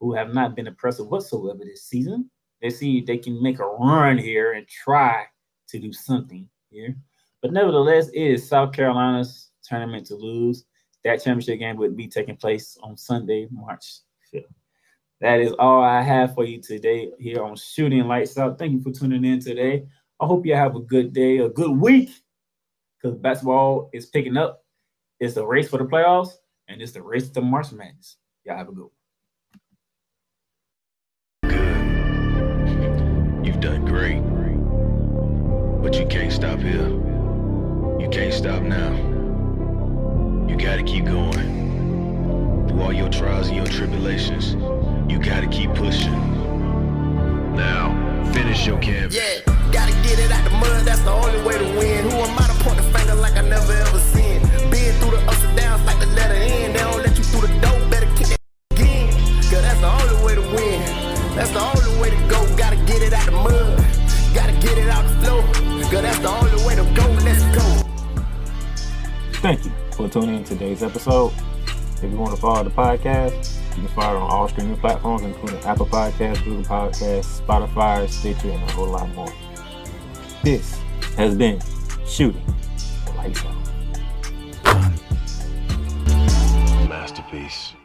who have not been impressive whatsoever this season, they see they can make a run here and try to do something here. But nevertheless, it is South Carolina's tournament to lose. That championship game would be taking place on Sunday, March fifth. That is all I have for you today here on Shooting Lights Out. Thank you for tuning in today. I hope you have a good day, a good week, because basketball is picking up. It's the race for the playoffs, and it's the race to March Madness. Y'all have a good one. Done great, but you can't stop here. You can't stop now. You gotta keep going through all your trials and your tribulations. You gotta keep pushing. Now finish your canvas. Yeah, gotta get it out the mud. That's the only way to win. Who am I to point the finger like I never ever seen? Been through the ups and downs like the letter N. They don't let you through the door. Better kick that again. Cause that's the only way to win. That's the only way to go. Gotta get it out the mud. Gotta get it out the flow. Cause that's the only way to go. Let's go. Thank you for tuning in to today's episode. If you want to follow the podcast, you can follow it on all streaming platforms, including Apple Podcasts, Google Podcasts, Spotify, Stitcher, and a whole lot more. This has been Shooting Lights Out. Masterpiece.